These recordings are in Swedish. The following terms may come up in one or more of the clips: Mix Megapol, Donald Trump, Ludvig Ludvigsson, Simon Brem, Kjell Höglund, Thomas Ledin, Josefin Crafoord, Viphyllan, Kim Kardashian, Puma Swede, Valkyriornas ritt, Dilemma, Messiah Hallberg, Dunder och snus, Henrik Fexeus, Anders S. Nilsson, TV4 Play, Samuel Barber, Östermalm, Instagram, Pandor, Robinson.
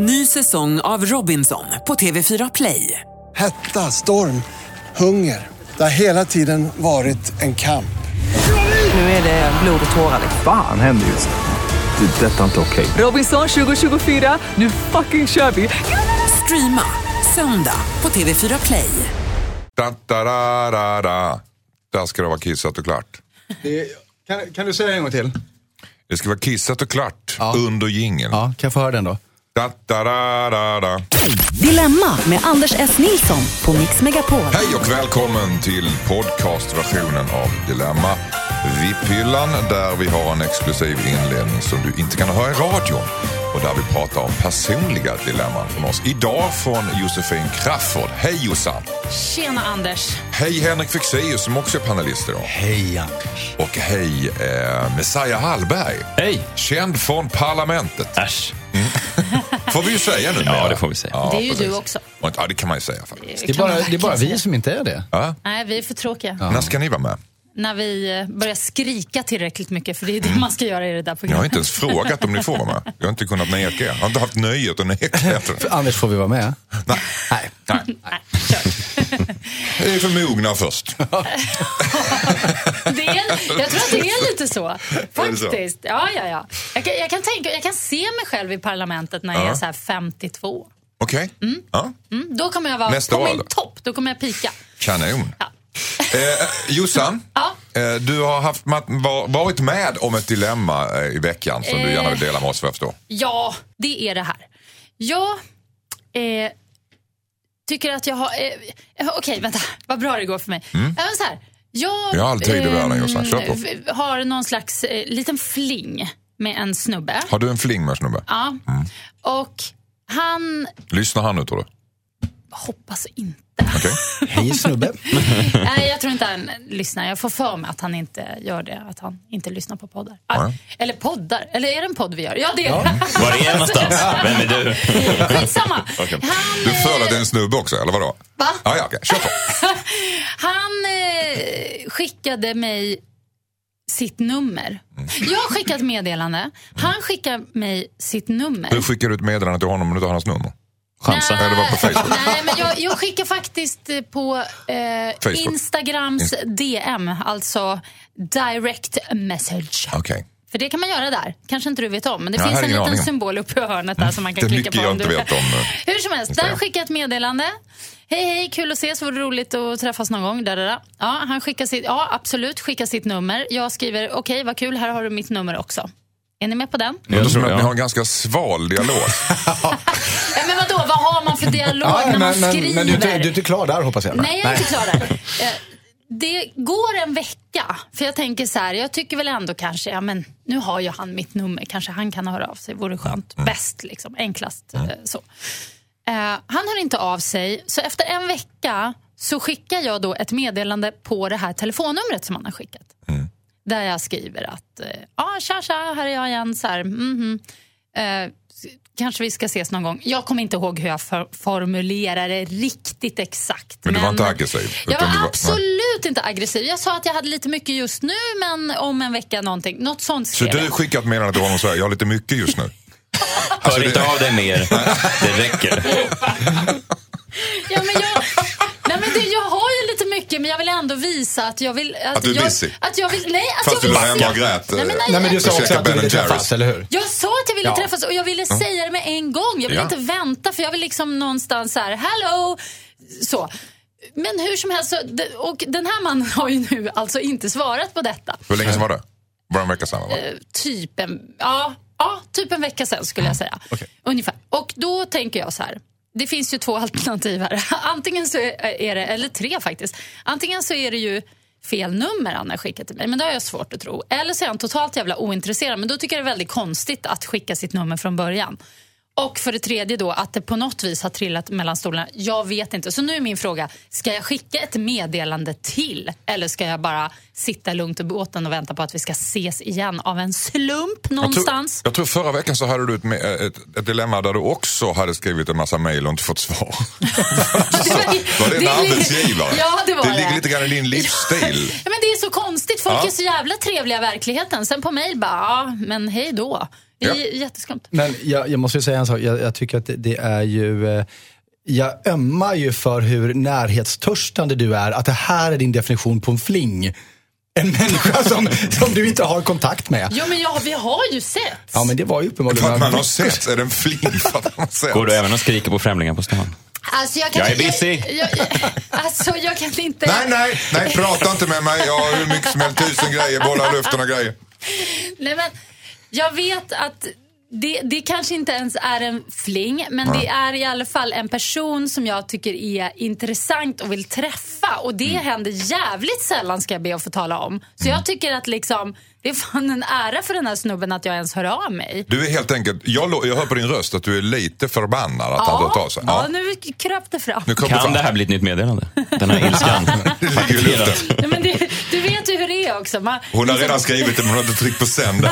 Ny säsong av Robinson på TV4 Play. Hetta, storm, hunger. Det har hela tiden varit en kamp. Nu är det blod och tårar. Fan, händer just det. Detta är inte okej. Robinson 2024, nu fucking kör vi. Streama söndag på TV4 Play. Där ska det vara kissat och klart. Kan du säga en gång till? Det ska vara kissat och klart, ja. Under jingeln. Ja, kan jag få höra den då? Dilemma med Anders S. Nilsson på Mix Megapol. Hej och välkommen till podcastversionen av Dilemma. Viphyllan, där vi har en exklusiv inledning som du inte kan höra i radion. Och där vi pratar om personliga dilemman från oss. Idag från Josefin Crafoord. Hej Jossan! Tjena Anders! Hej Henrik Fexeus som också är panelist idag. Hej Anders! Och hej Messiah Hallberg. Hej! Känd från Parlamentet. Äsch! Mm. Får vi ju säga nu. Ja, det får vi säga. Ja, det är ju precis. Du också. Ja, det kan man ju säga faktiskt. Det är bara vi som inte är det. Ja. Nej, vi är för tråkiga. Ja. När ska ni vara med? När vi börjar skrika tillräckligt mycket. För det är det man ska göra i det där programmet. Jag har inte ens frågat om ni får vara med. Jag har inte kunnat neka. Jag har inte haft nöjet att neka. Annars får vi vara med. Nej. Det är för mogna först. Jag tror att det är lite så. Faktiskt. Ja. Jag kan se mig själv i parlamentet när jag är så här 52. Okej. Okay. Mm. Ja. Mm. Då kommer jag vara nästa på min topp. Då kommer jag pika. Kanon. Ja. Jossan, du har haft varit med om ett dilemma i veckan som du gärna vill dela med oss för att förstå. Ja, det är det här. Jag tycker att jag har... Okej, vänta. Vad bra det går för mig. Mm. Så här, jag har alltid har någon slags liten fling med en snubbe. Har du en fling med en snubbe? Ja. Mm. Och han... Lyssnar han nu, tror du? Hoppas inte. Okay. Hej snubbe. Nej, jag tror inte han lyssnar. Jag får för mig att han inte gör det. Att han inte lyssnar på poddar. Eller poddar, eller är det en podd vi gör? Ja, det är det. Var är någonstans? Vem är du? Skitsamma. Okay. Du för att det är en snubbe också, eller vadå? Va? Ja, okay. Kör på. Han skickade mig sitt nummer. Jag har skickat meddelande. Han skickar mig sitt nummer. Du skickar ut meddelande till honom, men du tar hans nummer. Nej, men jag skickar faktiskt på Instagrams DM, alltså direct message. Okay. För det kan man göra där. Kanske inte du vet om, men det finns en liten symbol uppe i hörnet där som man kan klicka på om du vet om. Hur som helst, där skickar ett meddelande. Hej, kul att ses, var det roligt att träffas någon gång. Ja, han skickar sitt, absolut, skickar sitt nummer. Jag skriver, okej, vad kul, här har du mitt nummer också. Är ni med på den? Jag tror att ni har en ganska sval dialog. Men vadå, vad har man för dialog när man skriver? Men du är inte klar där, hoppas jag. Nej, jag är inte klar där. Det går en vecka. För jag tänker så här, jag tycker väl ändå kanske, nu har ju han mitt nummer. Kanske han kan höra av sig, vore skönt. Bäst liksom, enklast så. Han hör inte av sig. Så efter en vecka så skickar jag då ett meddelande på det här telefonnumret som han har skickat. Mm. Där jag skriver att tja, här är jag igen. Så här, kanske vi ska ses någon gång. Jag kommer inte ihåg hur jag formulerade det riktigt exakt. Men du var inte aggressiv? Jag var absolut inte aggressiv. Jag sa att jag hade lite mycket just nu, men om en vecka någonting. Något sånt skrev. Så du skickat meddelande till honom så här, jag har lite mycket just nu. Hör inte av dig mer. Det räcker. Jag har ju lite mycket, men jag vill ändå visa att jag vill... Att du är busy. Fast du var hemma och grät. Nej, du sa också att du ville träffas, eller hur? Jag sa att jag ville träffas och jag ville säga det med en gång. Jag ville inte vänta, för jag vill liksom någonstans så här, hello! Så. Men hur som helst, och den här mannen har ju nu alltså inte svarat på detta. Hur länge sedan var det? Var det en vecka sedan? Typ en vecka sedan skulle jag säga. Okay. Ungefär. Och då tänker jag så här... Det finns ju två alternativ här. Antingen så är det, eller tre faktiskt. Antingen så är det ju fel nummer han har skickat till mig. Men det har jag svårt att tro. Eller så är han totalt jävla ointresserad. Men då tycker jag det är väldigt konstigt att skicka sitt nummer från början. Och för det tredje då, att det på något vis har trillat mellan stolarna. Jag vet inte. Så nu är min fråga, ska jag skicka ett meddelande till? Eller ska jag bara sitta lugnt och båten och vänta på att vi ska ses igen av en slump någonstans? Jag tror förra veckan så hade du ett dilemma där du också hade skrivit en massa mejl och inte fått svar. Var det en arbetsgivare? Ja, det var det. Det ligger lite grann i din livsstil. Men det är så konstigt. Folk är så jävla trevliga i verkligheten. Sen på mejl bara, men hej då. Det är jätteskumt. Men jag måste ju säga en sak. Jag tycker att det är ju... jag ömmar ju för hur närhetstörstande du är. Att det här är din definition på en fling. En människa som du inte har kontakt med. Jo, men vi har ju sett. Ja, men det var ju uppenbarligen... Man har sett, är det en fling för att man sett? Går du även och skriker på främlingar på stan? Alltså jag är busy. Jag kan inte... Nej, prata inte med mig. Jag har hur mycket som helst, 1000 grejer, bollar, luften och grejer. Nej, men jag vet att... Det kanske inte ens är en fling, men det är i alla fall en person som jag tycker är intressant och vill träffa. Och det händer jävligt sällan, ska jag be att få tala om. Så jag tycker att liksom, det är fan en ära för den här snubben att jag ens hör av mig. Du är helt enkelt, jag hör på din röst att du är lite förbannad att han tar sig. Ja, nu kröp det fram. Kan det här bli ett nytt meddelande? Den här ilskan. Nej, men du vet ju hur det är också. Hon har redan skrivit det, men hon har inte tryckt på sänd. Får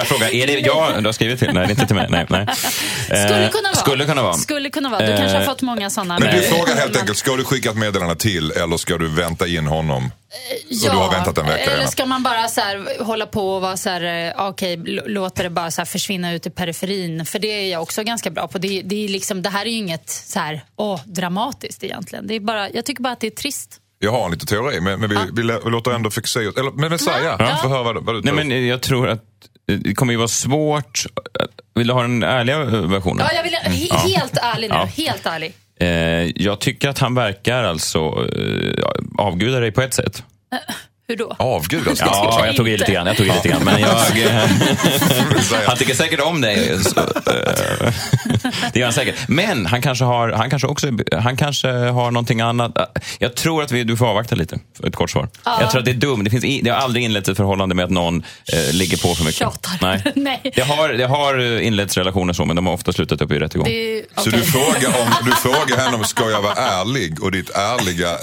jag fråga, är det jag du har skrivit till? Nej, inte till mig. Nej. Skulle kunna vara. Du kanske har fått många sådana. Men du frågar helt enkelt, ska du skicka ett meddelande till eller ska du vänta in honom? Ja, du har väntat en vecka, eller ska man bara så här, hålla på och vara så här, okej, låter det bara så här försvinna ut i periferin? För det är jag också ganska bra på. Det är liksom, det här är ju inget så här, dramatiskt egentligen. Det är bara, jag tycker bara att det är trist. Jag har en liten teori, men vi låter ändå Fexeus, eller men Messiah, för höra vad nej, men jag tror att det kommer ju vara svårt. Vill du ha den ärliga versionen? Ja, jag vill helt ärlig nu, helt ärlig. Jag tycker att han verkar alltså avgudar dig på ett sätt. Hur då? Avgudar? Ja, jag tog i lite grann. Men han tycker säkert om dig. Det är han säkert. Men han kanske har någonting annat. Jag tror att du får avvakta lite. Ett kort svar. Jag tror att det är dumt. Det har aldrig inlett ett förhållande med att någon ligger på för mycket. Tjatar. Nej. Det har inletts relationer så, men de har ofta slutat upp i rättegång. Okay. Så du frågar henne om ska jag vara ärlig, och ditt ärliga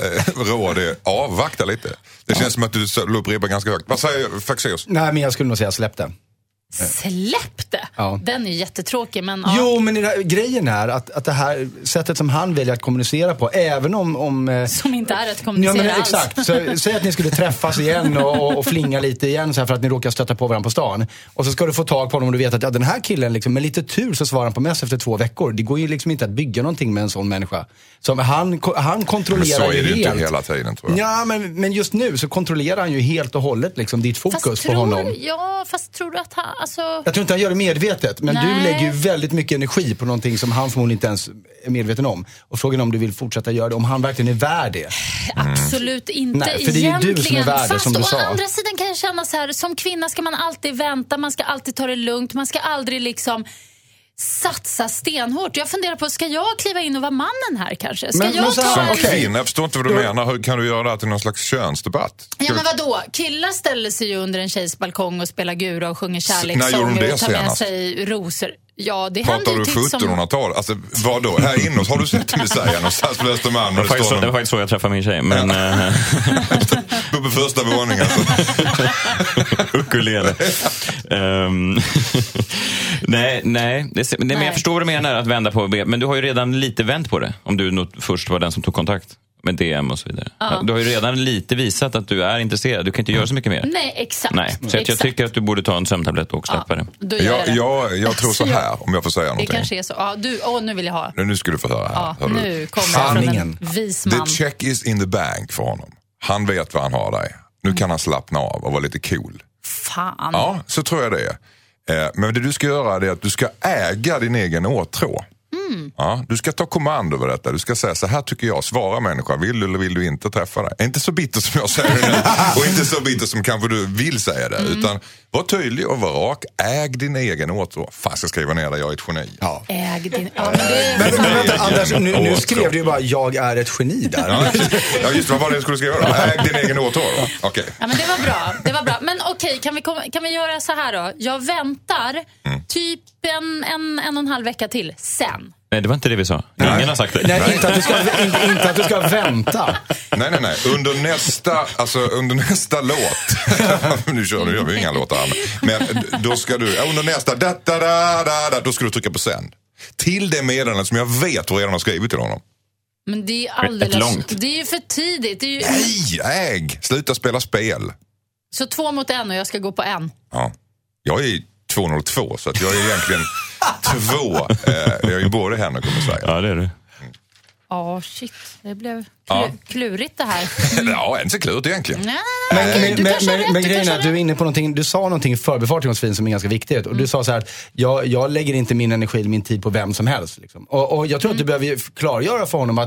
råd är avvakta lite. Det känns som att du upprepar ganska högt. Vad säger Fexeus? Nej, men jag skulle nog säga släppte? Ja. Den är jättetråkig, men... Jo, men grejen är att det här sättet som han väljer att kommunicera på, även om som inte är att kommunicera alls. Exakt. Säg att ni skulle träffas igen och flinga lite igen så här för att ni råkar stötta på varandra på stan. Och så ska du få tag på honom och du vet att den här killen liksom, med lite tur så svarar han på mess efter 2 veckor. Det går ju liksom inte att bygga någonting med en sån människa. Så han kontrollerar ju helt. Men så är det ju inte hela tiden, tror jag. Ja, men just nu så kontrollerar han ju helt och hållet liksom, ditt fokus på honom. Ja, fast tror du att han... Alltså... Jag tror inte han gör det medvetet, men du lägger ju väldigt mycket energi på någonting som han förmodligen inte ens är medveten om. Och frågan är om du vill fortsätta göra det, om han verkligen är värd det. Absolut inte. Nej, för det är ju du som är värd det, som du sa. Å andra sidan kan jag känna så här, som kvinna ska man alltid vänta, man ska alltid ta det lugnt, man ska aldrig liksom... satsa stenhårt. Jag funderar på, ska jag kliva in och vara mannen här kanske? Ska jag ta som kvinna? Jag förstår inte vad du menar. Hur kan du göra det här till någon slags könsdebatt? Ja, men vadå? Killar ställer sig ju under en tjejs balkong och spelar gura och sjunger kärlekssånger och tar med sig rosor. Ja, det pratar du 1700-tal? Alltså, vadå? Här inne, har du sett Messiah någonstans på Östermalm? Det var faktiskt så jag träffade min tjej, men... på första våningen, alltså. Ukulele. Nej. Det, men jag förstår vad du menar, att vända på... Men du har ju redan lite vänt på det, om du nog först var den som tog kontakt med DM och så vidare. Du har ju redan lite visat att du är intresserad. Du kan inte göra så mycket mer. Nej, exakt. Så jag tycker att du borde ta en sömntablett och släppa det. Jag tror så här, om jag får säga någonting. Det kanske är så. Nu vill jag ha. Nu ska du få höra här. Nu kommer sanningen från en vis man. The check is in the bank för honom. Han vet vad han har dig. Nu kan han slappna av och vara lite cool. Fan. Ja, så tror jag det. Men det du ska göra är att du ska äga din egen åtrå. Ja, du ska ta kommando över detta. Du ska säga så här tycker jag, svara människa. Vill du eller vill du inte träffa det? Inte så bitter som jag säger det nu. Och inte så bitter som kanske du vill säga det. Utan var tydlig och var rak. Äg din egen åtrå. Fast jag skriver ner det, jag är ett geni. Ja. Äg din... Men Anders, nu skrev du ju bara jag är ett geni där. Ja, just vad var det jag skulle skriva då? Äg din egen åtrå. Okej. Ja, men det var bra. Men okej, kan vi göra så här då? Jag väntar typ en och en halv vecka till sen. Nej, det var inte det vi sa. Ingen har sagt det. Nej, inte att du ska vänta. Nej. Under nästa låt. Nu gör vi inga låtar. Men då ska du under nästa då ska du trycka på sänd. Till det meddelandet som jag vet vad jag redan har skrivit till honom. Men det är ju alldeles... Det är ju för tidigt. Det är ju... Nej, ägg! Sluta spela spel. Så 2 mot 1 och jag ska gå på 1. Ja. Jag är 202, så att jag är egentligen två. Jag är ju både Henrik och Messiah. Ja, det är det. Ja, shit. Det blev klurigt det här. Ja, inte så klurigt egentligen. Men grejen är att du är inne på någonting. Du sa någonting förbefart till Josefin som är ganska viktigt. Och du sa så här att jag lägger inte min energi eller min tid på vem som helst. Liksom. Och jag tror att du behöver klargöra för honom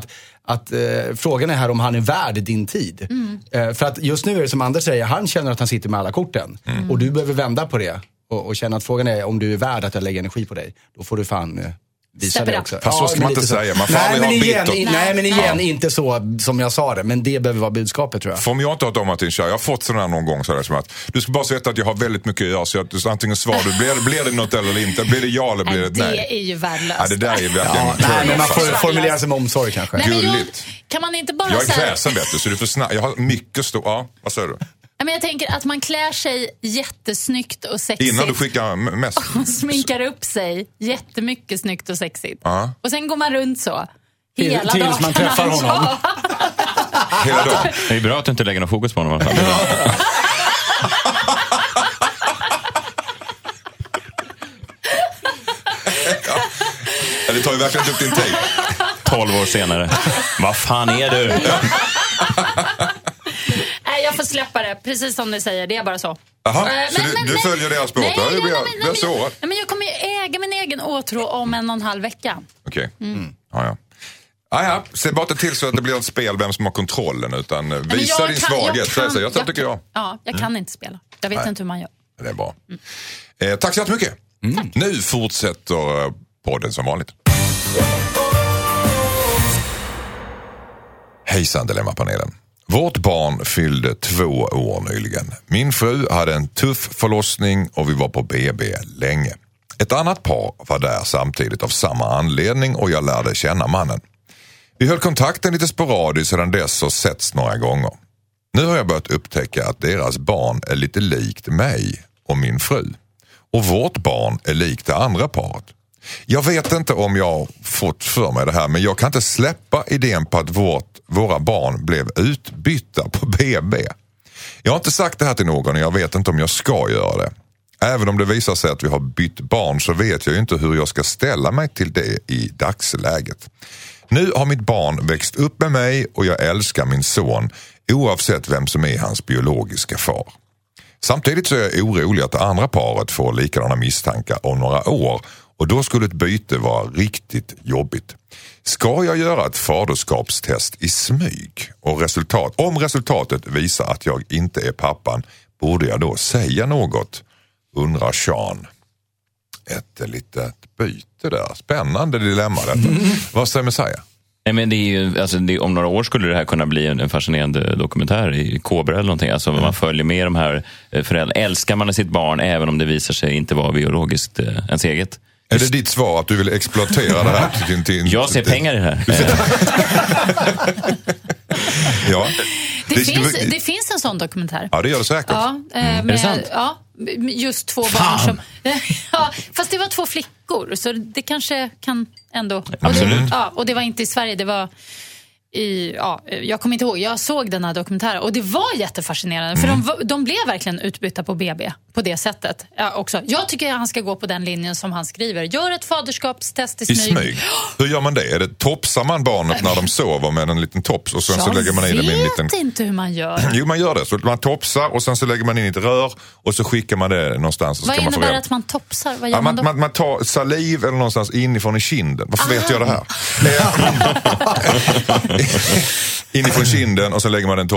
att frågan är här om han är värd din tid. För att just nu är det som Anders säger, han känner att han sitter med alla korten. Och du behöver vända på det. Och känna att frågan är om du är värd att jag lägger energi på dig. Då får du fan... Visa det också. Fast så ska man inte säga. Man nej, men igen, inte så som jag sa det. Men det behöver vara budskapet, tror jag. För om jag inte har om att en tjej, jag har fått sådana någon gång så här, som att du ska bara veta att jag har väldigt mycket att göra. Så att antingen svarar du, blir det något eller inte? Blir det ja eller blir det nej? Det är ju värdelöst. Ja, det där är verkligen men man får formulera sig med omsorg kanske. Nej, men kan man inte bara jag är kväsen, vet du, så du får jag har mycket stor... Ja, vad säger du? Men jag tänker att man klär sig jättesnyggt och sexigt. Innan du skickar mest. Och sminkar upp sig jättemycket snyggt och sexigt. Och sen går man runt så. Hela dagen. Tills man träffar honom. Hela dagen. Det är bra att du inte lägger någon fokus på honom. Det tar ju verkligen upp din tid. 12 år senare. Vad fan är du? Jag får släppa det, precis som ni säger. Det är bara så. Aha, så du följer deras språk? Nej, men jag kommer ju äga min egen åtrå om 1,5 vecka. Okej. Ja. Se bara till så att det blir ett spel vem som har kontrollen, utan visa din svaghet. Jag kan inte spela. Jag vet inte hur man gör. Det är bra. Tack så jättemycket. Nu fortsätter podden som vanligt. Hejsan, Dilemma-panelen. Vårt barn fyllde 2 år nyligen. Min fru hade en tuff förlossning och vi var på BB länge. Ett annat par var där samtidigt av samma anledning och jag lärde känna mannen. Vi höll kontakten lite sporadiskt sedan dess och setts några gånger. Nu har jag börjat upptäcka att deras barn är lite likt mig och min fru. Och vårt barn är likt det andra paret. Jag vet inte om jag fått för mig det här, men jag kan inte släppa idén på att våra barn blev utbytta på BB. Jag har inte sagt det här till någon och jag vet inte om jag ska göra det. Även om det visar sig att vi har bytt barn så vet jag ju inte hur jag ska ställa mig till det i dagsläget. Nu har mitt barn växt upp med mig och jag älskar min son oavsett vem som är hans biologiska far. Samtidigt så är jag orolig att det andra paret får likadana misstankar om några år. Och då skulle ett byte vara riktigt jobbigt. Ska jag göra ett faderskapstest i smyg? Och om resultatet visar att jag inte är pappan, borde jag då säga något? Undrar Sean. Ett litet byte där. Spännande dilemma detta. Vad ska man säga? Nej, men det är ju, alltså, om några år skulle det här kunna bli en fascinerande dokumentär i Kobra eller någonting. Alltså man följer med de här föräldrarna. Älskar man sitt barn även om det visar sig inte vara biologiskt ens eget? Är det ditt svar att du vill exploatera det här? Jag ser pengar i det här. Ja. Det finns en sån dokumentär. Ja, det gör det säkert. Ja, är det sant? Ja, just 2 barn som... Ja, fast det var 2 flickor, så det kanske kan ändå... Absolut. Och det var inte i Sverige, det var... jag kommer inte ihåg, jag såg den här dokumentären och det var jättefascinerande för de blev verkligen utbytta på BB på det sättet också. Jag tycker att han ska gå på den linjen som han skriver. Gör ett faderskapstest i smyg. Hur gör man det? Är det topsar man barnet när de sover med en liten tops och sen så lägger man in det med en liten... Jag vet inte hur man gör. Jo, man gör det. Så man topsar och sen så lägger man in ett rör och så skickar man det någonstans. Och vad innebär man att man topsar? Vad gör man tar saliv eller någonstans inifrån i kinden. Varför vet jag det här? Inifrån kinden och sen lägger man den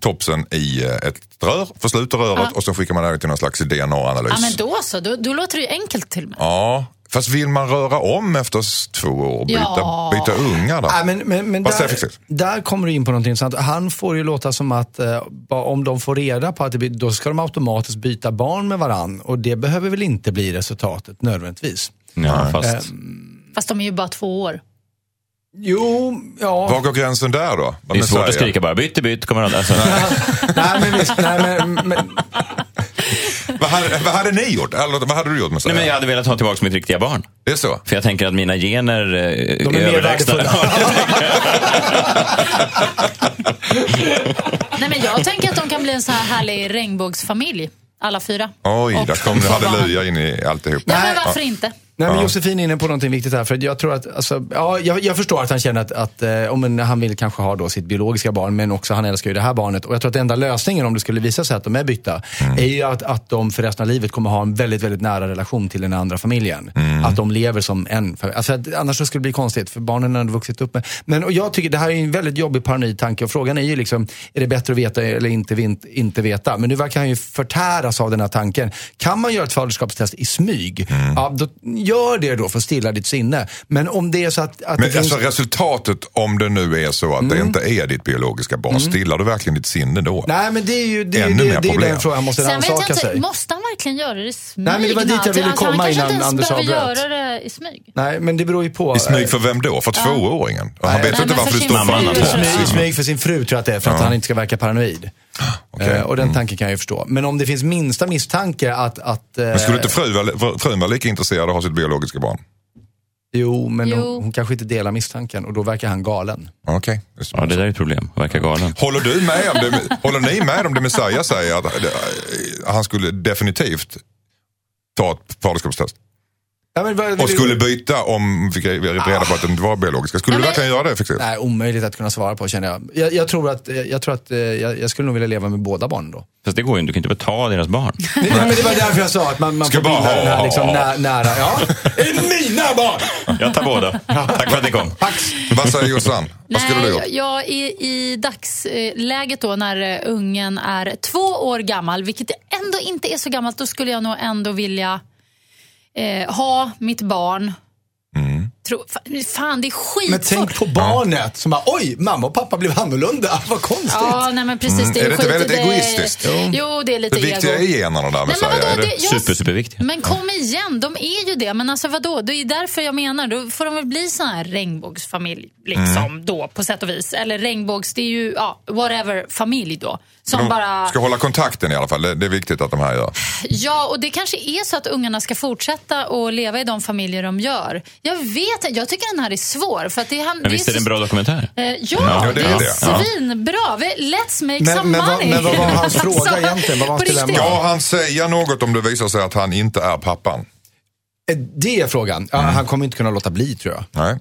topsen i ett rör, försluter röret och så skickar man det till någon slags DNA-analys. Ja, men då så, då låter det ju enkelt till mig. Ja, fast vill man röra om efter 2 år och byta unga då? Ja, men där kommer du in på någonting så att han får ju låta som att om de får reda på att det blir, då ska de automatiskt byta barn med varann och det behöver väl inte bli resultatet nödvändigtvis. Ja, fast de är ju bara 2 år. Jo, ja. Var går gränsen där då? Det är svårt att skrika bara bytt, kommer han alltså. Nej, men... Vad hade ni gjort? Eller vad hade du gjort? Nej, men jag hade velat ha tillbaka mitt riktiga barn. Det är så? För jag tänker att mina gener de är överlägsna. Nej, men jag tänker att de kan bli en så här härlig regnbågsfamilj. Alla fyra. Oj, och där kom du hade löja in i alltihop. Nej, men varför inte? Nej, men Josefin är inne på någonting viktigt här, för jag tror att, alltså, jag förstår att han känner att han vill kanske ha då sitt biologiska barn, men också han älskar ju det här barnet, och jag tror att enda lösningen, om det skulle visa sig att de är bytta, är ju att de för resten av livet kommer ha en väldigt, väldigt nära relation till den andra familjen. Att de lever som en familj. Alltså, annars så skulle det bli konstigt, för barnen har vuxit upp med. Men och jag tycker det här är en väldigt jobbig paranoid tanke, och frågan är ju liksom, är det bättre att veta eller inte veta? Men nu verkar han ju förtäras av den här tanken. Kan man göra ett faderskapstest i smyg? Ja, då gör det då för att stilla ditt sinne. Men om det är så att men alltså resultatet, om det nu är så att det inte är ditt biologiska barn, stillar du verkligen ditt sinne då? Nej, men det är ju det är den frågan måste ansaka sig. Måste han verkligen göra det i smyg? Nej, men det var dit jag ville komma innan Anders avbröt. Han kanske inte göra det i smyg. Nej, men det beror ju på. I smyg för vem då? För tvååringen? Han vet inte varför det står för annan. I smyg för sin fru, tror jag att det är, för att han inte ska verka paranoid. Okay. Och den tanken kan jag ju förstå. Men om det finns minsta misstanke att men skulle inte frun vara lika intresserad av att ha sitt biologiska barn? Jo, men hon kanske inte delar misstanken, och då verkar han galen. Okej. Ja, det där är ett problem, verkar galen. Håller ni med om det Messiah säger, att han skulle definitivt ta ett faderskapstest? Ja, och skulle byta om vi fick reda på att den var biologiska. Skulle du verkligen göra det? Nej, omöjligt att kunna svara på, känner jag. Jag tror att jag skulle nog vilja leva med båda barn då. Fast det går ju, du kan inte beta deras barn. Nej, men det var därför jag sa att man får bilda den här liksom nära. Ja, mina barn! Jag tar båda. Tack för att ni kom. Vad säger Jossan? Vad skulle du göra? Jag är i dagsläget då, när ungen är 2 år gammal, vilket ändå inte är så gammalt, då skulle jag nog ändå vilja ha mitt barn. Fan, det är skit. Men tänk på barnet som bara, oj, mamma och pappa blev annorlunda. Vad konstigt. Ja, nej, men precis, det är det inte väldigt egoistiskt? Jo, det är lite ego. Det viktiga är generna där, superviktigt. Men kom igen, de är ju det. Men alltså vadå, det är därför jag menar, då får de väl bli sån här regnbågsfamilj liksom, då, på sätt och vis. Eller regnbågs, det är ju, whatever, familj då. Som bara ska hålla kontakten i alla fall, det är viktigt att de här gör. Ja, och det kanske är så att ungarna ska fortsätta och leva i de familjer de gör. Jag tycker den här är svår, för att det är, men visst är det en bra dokumentär? Ja, det är svinbra. Let's make some money. Men vad var hans fråga egentligen? Ja, han säger något om det visar sig att han inte är pappan. Det är frågan. Ja, han kommer inte kunna låta bli, tror jag. Nej.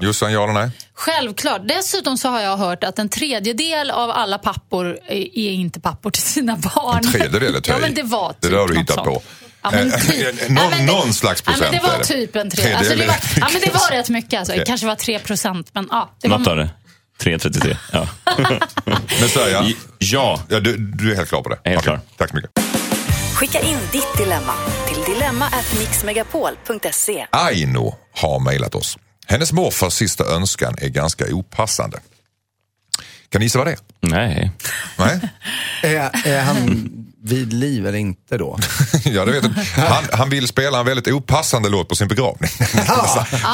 Jossan, ja eller nej? Självklart. Dessutom så har jag hört att 1/3 av alla pappor är inte pappor till sina barn. 1/3 är det. Ja, men det var typ, det har du hittat sånt på. Ja, någon slags procent. Ja, men det var typ 3. Alltså, det var rätt mycket. Alltså. Okay. Det kanske var 3%. Men det var... Något av det. 3,33. Ja. Messiah. Ja. Du är helt klar på det. Helt klar. Tack så mycket. Skicka in ditt dilemma till dilemma@mixmegapol.se. Aino har mejlat oss. Hennes morfars sista önskan är ganska opassande. Kan ni gissa vad det är? Nej. Är han vid liv eller inte då? Ja, det vet jag. Han vill spela en väldigt opassande låt på sin begravning. Och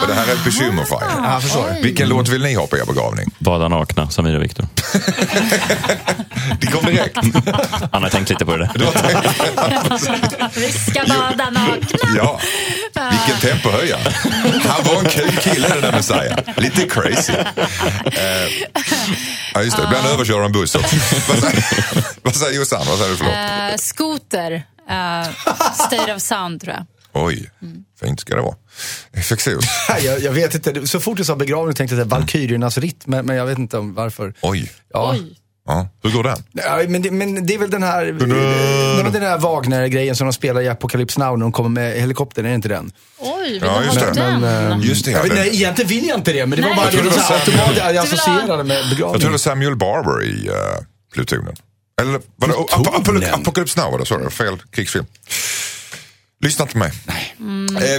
det här är ett bekymmer för er. Vilken låt vill ni ha på er begravning? Bada nakna, Samir och Viktor. Det kom direkt. Han har tänkt lite på det. Vi ska bada nakna. Ja. Vilken tempohöja. Han var en kul kille, det där Messiah. Lite crazy. Ja, just det. Ibland överkör en buss också. Vad säger Jossan? Vad säger du, förlåt? Scooter. State of Sound, tror jag. Oj, fint ska det vara. Fexeus. Jag vet inte. Så fort jag sa begravning tänkte jag Valkyriornas ritt, men jag vet inte om varför. Oj. Ja, hur går den? Ja, men det är väl den här Wagner-grejen som de spelar i Apocalypse Now, när de kommer med helikoptern, är det inte den? Oj, just det. Nej, egentligen vill jag inte det, men det var bara jag associerade med begravning. Jag tror det var Samuel Barber i Plutonen. Eller var det Apocalypse Now, var det, sorry, fel krigsfilm. Lyssna till mig.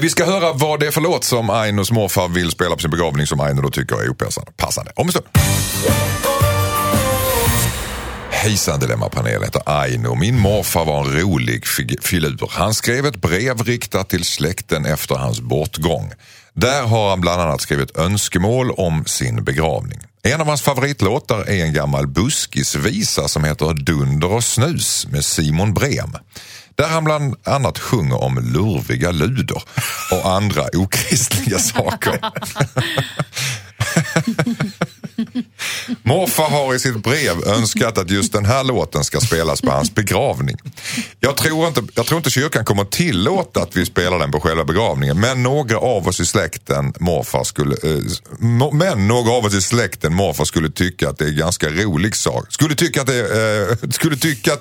Vi ska höra vad det är för låt som Ainos morfar vill spela på sin begravning, som Aino då tycker är opassande. Om en stund. Hejsan Dilemma-panelen, heter Aino. Min morfar var en rolig filur. Han skrev ett brev riktat till släkten efter hans bortgång. Där har han bland annat skrivit önskemål om sin begravning. En av hans favoritlåtar är en gammal buskisvisa som heter Dunder och snus med Simon Brem. Där han bland annat sjunger om lurviga luder och andra okristliga saker. Morfar har i sitt brev önskat att just den här låten ska spelas på hans begravning. Jag tror inte kyrkan kommer tillåta att vi spelar den på själva begravningen, men några av oss i släkten morfar skulle tycka att det är en ganska rolig sak. Skulle tycka att det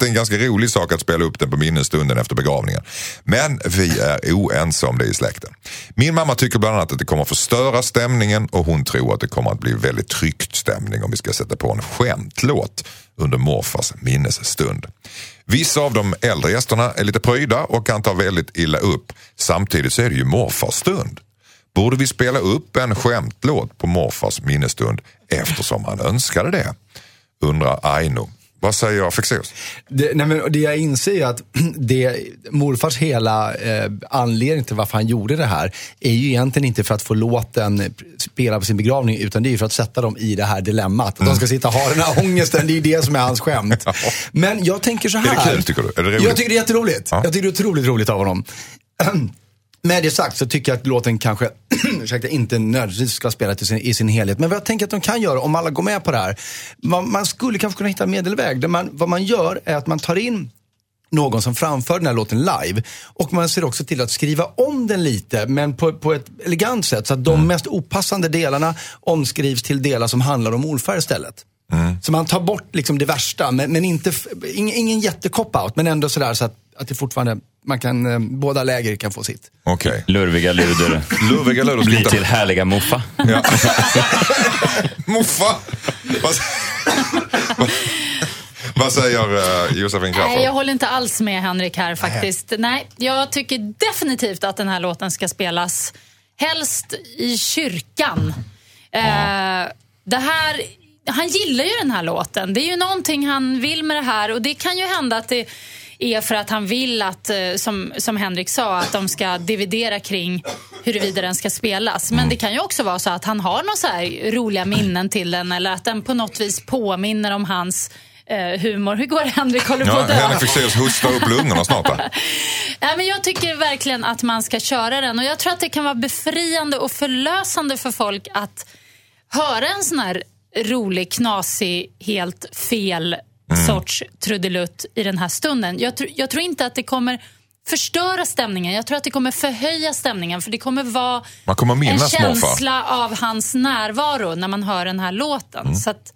är en ganska rolig sak att spela upp den på minnesstunden efter begravningen. Men vi är oense om det i släkten. Min mamma tycker bland annat att det kommer förstöra stämningen, och hon tror att det kommer att bli väldigt tryckt stämning om vi ska sätta på en skämtlåt under morfars minnesstund. Vissa av de äldre gästerna är lite pröjda och kan ta väldigt illa upp. Samtidigt så är det ju morfars stund. Borde vi spela upp en skämtlåt på morfars minnesstund eftersom han önskade det? Undrar Aino. Vad säger jag, Fexeus? Det jag inser är att morfars hela anledning till varför han gjorde det här är ju egentligen inte för att få låten spela på sin begravning, utan det är ju för att sätta dem i det här dilemmat. De ska sitta och ha den här ångesten, det är ju det som är hans skämt. Ja. Men jag tänker så här. Är det kul, tycker du? Är det roligt? Jag tycker det är jätteroligt. Ja. Jag tycker det är otroligt roligt av honom. Med det sagt så tycker jag att låten kanske inte nödvändigtvis ska spela i sin helhet. Men vad jag tänker att de kan göra, om alla går med på det här, man skulle kanske kunna hitta en medelväg. Vad man gör är att man tar in någon som framför den här låten live, och man ser också till att skriva om den lite, men på ett elegant sätt, så att de mest opassande delarna omskrivs till delar som handlar om morfar istället. Mm. Så man tar bort liksom det värsta, men inte, ingen jättekopout, men ändå sådär så att det fortfarande man kan, båda läger kan få sitt. Okej. Okay. Lurviga luder blir till härliga moffa. Ja. Moffa. Vad säger Josefin Crafoord? Jag håller inte alls med Henrik här faktiskt. Nej, jag tycker definitivt att den här låten ska spelas helst i kyrkan. Det här, han gillar ju den här låten. Det är ju någonting han vill med det här, och det kan ju hända att det är för att han vill att, som Henrik sa, att de ska dividera kring huruvida den ska spelas. Men det kan ju också vara så att han har några så här roliga minnen till den, eller att den på något vis påminner om hans humor. Hur går det, Henrik? Håller på att dö. Henrik Fexeus hosta upp lungorna snart. Nej, men jag tycker verkligen att man ska köra den, och jag tror att det kan vara befriande och förlösande för folk att höra en sån här rolig, knasig, helt fel sorts trudelutt i den här stunden. Jag tror inte att det kommer förstöra stämningen. Jag tror att det kommer förhöja stämningen, för det kommer vara en känsla av hans närvaro när man hör den här låten. Så att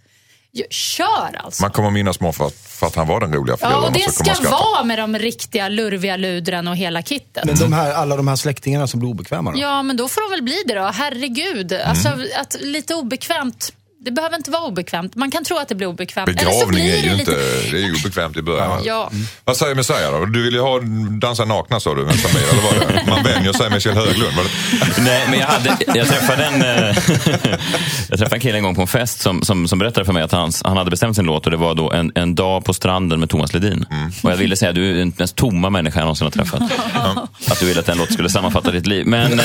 kör alltså. Man kommer minnas morfar för att han var den roliga föräldern. Ja, och det ska vara med de riktiga lurviga ludren och hela kittet. Men alla de här släktingarna som blir obekväma då? Ja, men då får de väl bli det då. Herregud. Alltså, att lite obekvämt. Det behöver inte vara obekvämt. Man kan tro att det blir obekvämt. Begravning är ju inte... Det är ju obekvämt i början. Ja. Vad säger Messiah då? Du vill ju ha dansa nakna, sa du. Eller vad det? Man vänjer sig med Kjell Höglund. Nej, men jag träffade en kille en gång på en fest som berättade för mig att han hade bestämt sin låt, och det var då en dag på stranden med Thomas Ledin. Och jag ville säga, du är den mest tomma människa jag någonsin har träffat. Att du ville att den låt skulle sammanfatta ditt liv. Men...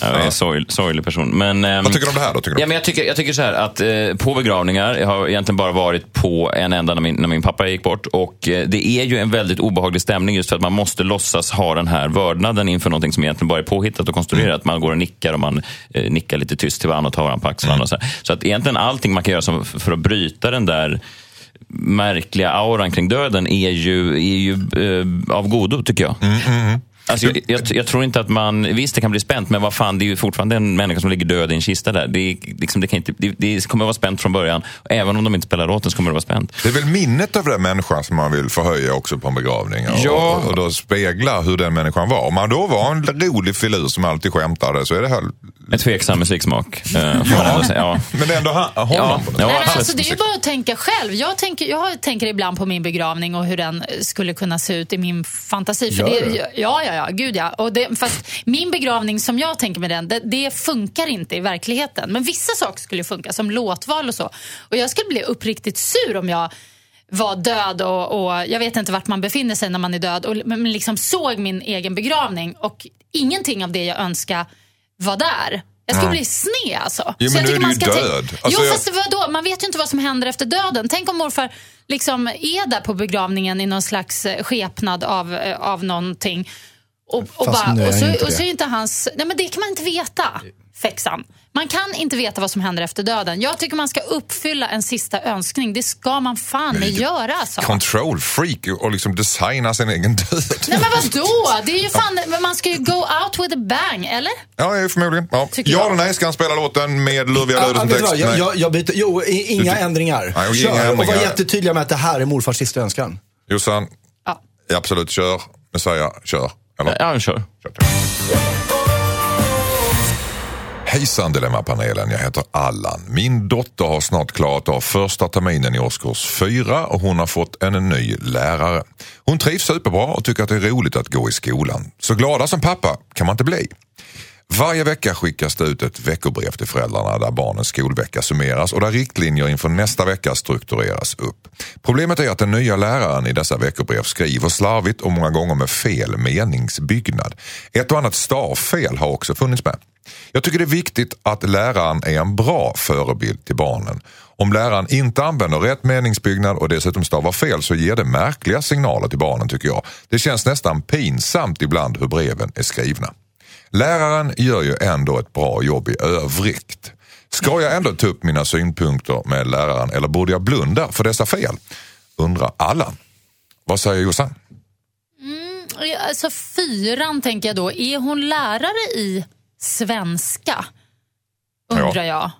Jag är en sorglig person, men vad tycker du om det här då? Ja, men jag tycker så här att på begravningar, jag har egentligen bara varit på en enda när min pappa gick bort, och det är ju en väldigt obehaglig stämning, just för att man måste låtsas ha den här vördnaden inför någonting som egentligen bara är påhittat och konstruerat. Man går och nickar, och man nickar lite tyst till varandra och tar varandra på axlarna och så att egentligen allting man kan göra för att bryta den där märkliga auran kring döden är ju av godo, tycker jag. Alltså, jag tror inte att man... Visst, det kan bli spänt, men vad fan, det är ju fortfarande en människa som ligger död i en kista där. Det kommer vara spänt från början. Även om de inte spelar låten så kommer det vara spänt. Det är väl minnet av den människan som man vill förhöja också på en begravning. Och då spegla hur den människan var. Om man då var en rolig filur som alltid skämtade, så är det här... Ett tveksam musiksmak. Men ändå honom. Det är ju bara att tänka själv. Jag tänker ibland på min begravning och hur den skulle kunna se ut i min fantasi. För gud ja. Och det, fast min begravning som jag tänker med den, det funkar inte i verkligheten. Men vissa saker skulle funka, som låtval och så. Och jag skulle bli uppriktigt sur om jag var död och jag vet inte vart man befinner sig när man är död. Men liksom såg min egen begravning och ingenting av det jag önskar var där. Jag skulle bli sned alltså. Jo, så men jag nu är man ska död. Fast vadå? Man vet ju inte vad som händer efter döden. Tänk om morfar liksom är där på begravningen i någon slags skepnad av någonting. Och så är inte hans... Nej, men det kan man inte veta, Fexan. Man kan inte veta vad som händer efter döden. Jag tycker man ska uppfylla en sista önskning. Det ska man fan göra, alltså. Control freak och liksom designa sin egen död. Nej, men vadå? Det är ju fan... Man ska ju go out with a bang, eller? Ja, förmodligen. Ja, eller nej, ska han spela låten med Ludvig Ludvigsson text? Jag byter... Jo, inga ändringar. Nej, och inga ändringar. Och var jättetydliga med att det här är morfars sista önskan. Jossan, ja. Absolut, kör. Messiah, kör. Eller? Ja, kör. Hejsan Dilemma-panelen, jag heter Allan. Min dotter har snart klarat av första terminen i årskurs 4 och hon har fått en ny lärare. Hon trivs superbra och tycker att det är roligt att gå i skolan. Så glada som pappa kan man inte bli. Varje vecka skickas det ut ett veckobrev till föräldrarna där barnens skolvecka summeras och där riktlinjer inför nästa vecka struktureras upp. Problemet är att den nya läraren i dessa veckobrev skriver slarvigt och många gånger med fel meningsbyggnad. Ett och annat stavfel har också funnits med. Jag tycker det är viktigt att läraren är en bra förebild till barnen. Om läraren inte använder rätt meningsbyggnad och dessutom stavar fel så ger det märkliga signaler till barnen, tycker jag. Det känns nästan pinsamt ibland hur breven är skrivna. Läraren gör ju ändå ett bra jobb i övrigt. Ska jag ändå ta upp mina synpunkter med läraren eller borde jag blunda för dessa fel? Undrar Allan. Vad säger Jossan? Alltså 4 tänker jag då. Är hon lärare i svenska? Undrar jag.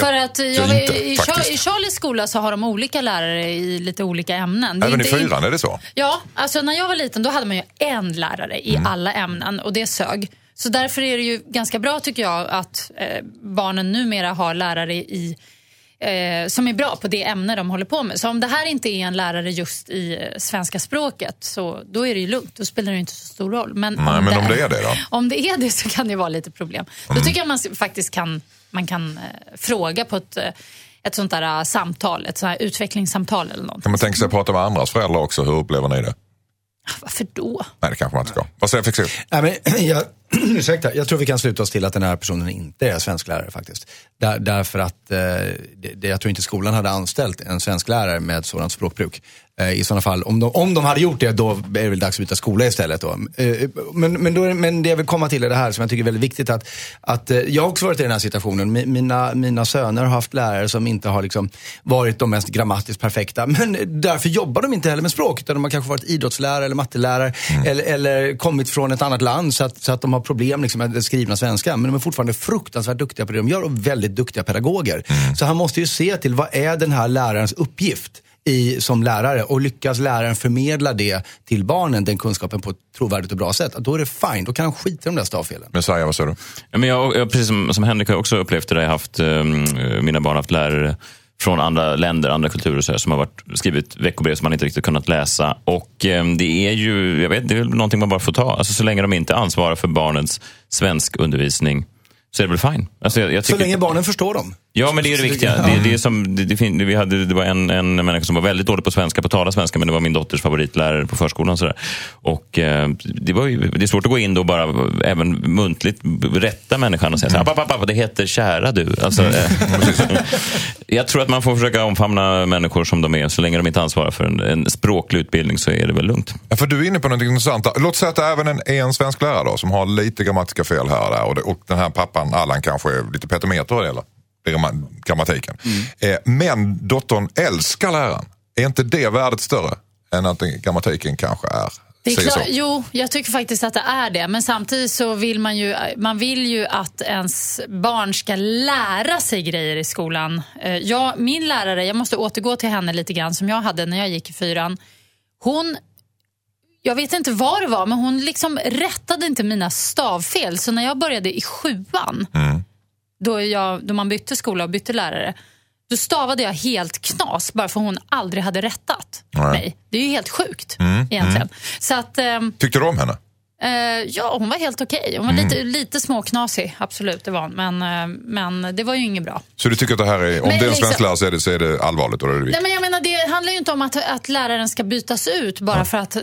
För att i Charlies skola så har de olika lärare i lite olika ämnen. Även i 4 är det så? Ja, alltså när jag var liten då hade man ju en lärare i alla ämnen och det sög. Så därför är det ju ganska bra tycker jag att barnen numera har lärare i som är bra på det ämne de håller på med. Så om det här inte är en lärare just i svenska språket så då är det ju lugnt. Då spelar det inte så stor roll. Men om det är det då? Om det är det så kan det vara lite problem. Då tycker jag man faktiskt kan fråga på ett sånt där samtal, ett sånt här utvecklingssamtal eller något. Kan man tänka sig att prata med andras föräldrar också? Hur upplever ni det? Varför då? Nej, det kanske man inte ska. Vad säger Fexeus? Nej, men jag tror vi kan sluta oss till att den här personen inte är svensklärare faktiskt. Därför att jag tror inte skolan hade anställt en svensklärare med sådant språkbruk. I sådana fall, om de hade gjort det, då är det väl dags att byta skola istället då. Men det jag vill komma till är det här som jag tycker är väldigt viktigt. Att jag har också varit i den här situationen. Mina söner har haft lärare som inte har liksom varit de mest grammatiskt perfekta. Men därför jobbar de inte heller med språk. Utan de har kanske varit idrottslärare eller mattelärare. Eller kommit från ett annat land så att de har problem liksom med skrivna svenska. Men de är fortfarande fruktansvärt duktiga på det de gör. Och väldigt duktiga pedagoger. Så han måste ju se till vad är den här lärarens uppgift som lärare, och lyckas läraren förmedla det till barnen, den kunskapen på ett trovärdigt och bra sätt, då är det fine, då kan han skita de där stavfelen. Messiah, vad säger du? Ja, men jag precis som Henrik har också upplevt det där, jag haft, mina barn har haft lärare från andra länder, andra kulturer så här, som har skrivit veckobrev som man inte riktigt kunnat läsa, och det är ju, jag vet, det är väl någonting man bara får ta, alltså så länge de inte ansvarar för barnens svensk undervisning så är det väl fine. Alltså jag tycker... Så länge barnen förstår dem. Ja, men det är det viktiga. Det var en människa som var väldigt dålig på svenska, på tala svenska, men det var min dotters favoritlärare på förskolan. Sådär. Och det är svårt att gå in då bara även muntligt rätta människan och säga så här, pappa, det heter kära du. Alltså, jag tror att man får försöka omfamna människor som de är, så länge de inte ansvarar för en språklig utbildning så är det väl lugnt. Ja, för du är inne på något intressant. Låt säga att även en svensk lärare då, som har lite grammatiska fel här och där, och den här pappan Allan kanske är lite petimeter eller? Grammatiken. Men dottern älskar läraren. Är inte det värdet större än att grammatiken kanske är? Det är klart, jo, jag tycker faktiskt att det är det. Men samtidigt så vill man vill ju att ens barn ska lära sig grejer i skolan. Min lärare, jag måste återgå till henne lite grann som jag hade när jag gick i 4. Hon, jag vet inte vad det var, men hon liksom rättade inte mina stavfel. Så när jag började i 7 då man bytte skola och bytte lärare, då stavade jag helt knas bara för hon aldrig hade rättat mig. Det är ju helt sjukt egentligen. Så att, tyckte du om henne? Ja, hon var helt okej. Hon var lite småknasig, absolut, det var hon. Men det var ju inget bra. Så du tycker att det här är, om det är en svensk lärare så är det allvarligt? Eller är det? Nej, men jag menar, det handlar ju inte om att läraren ska bytas ut bara för att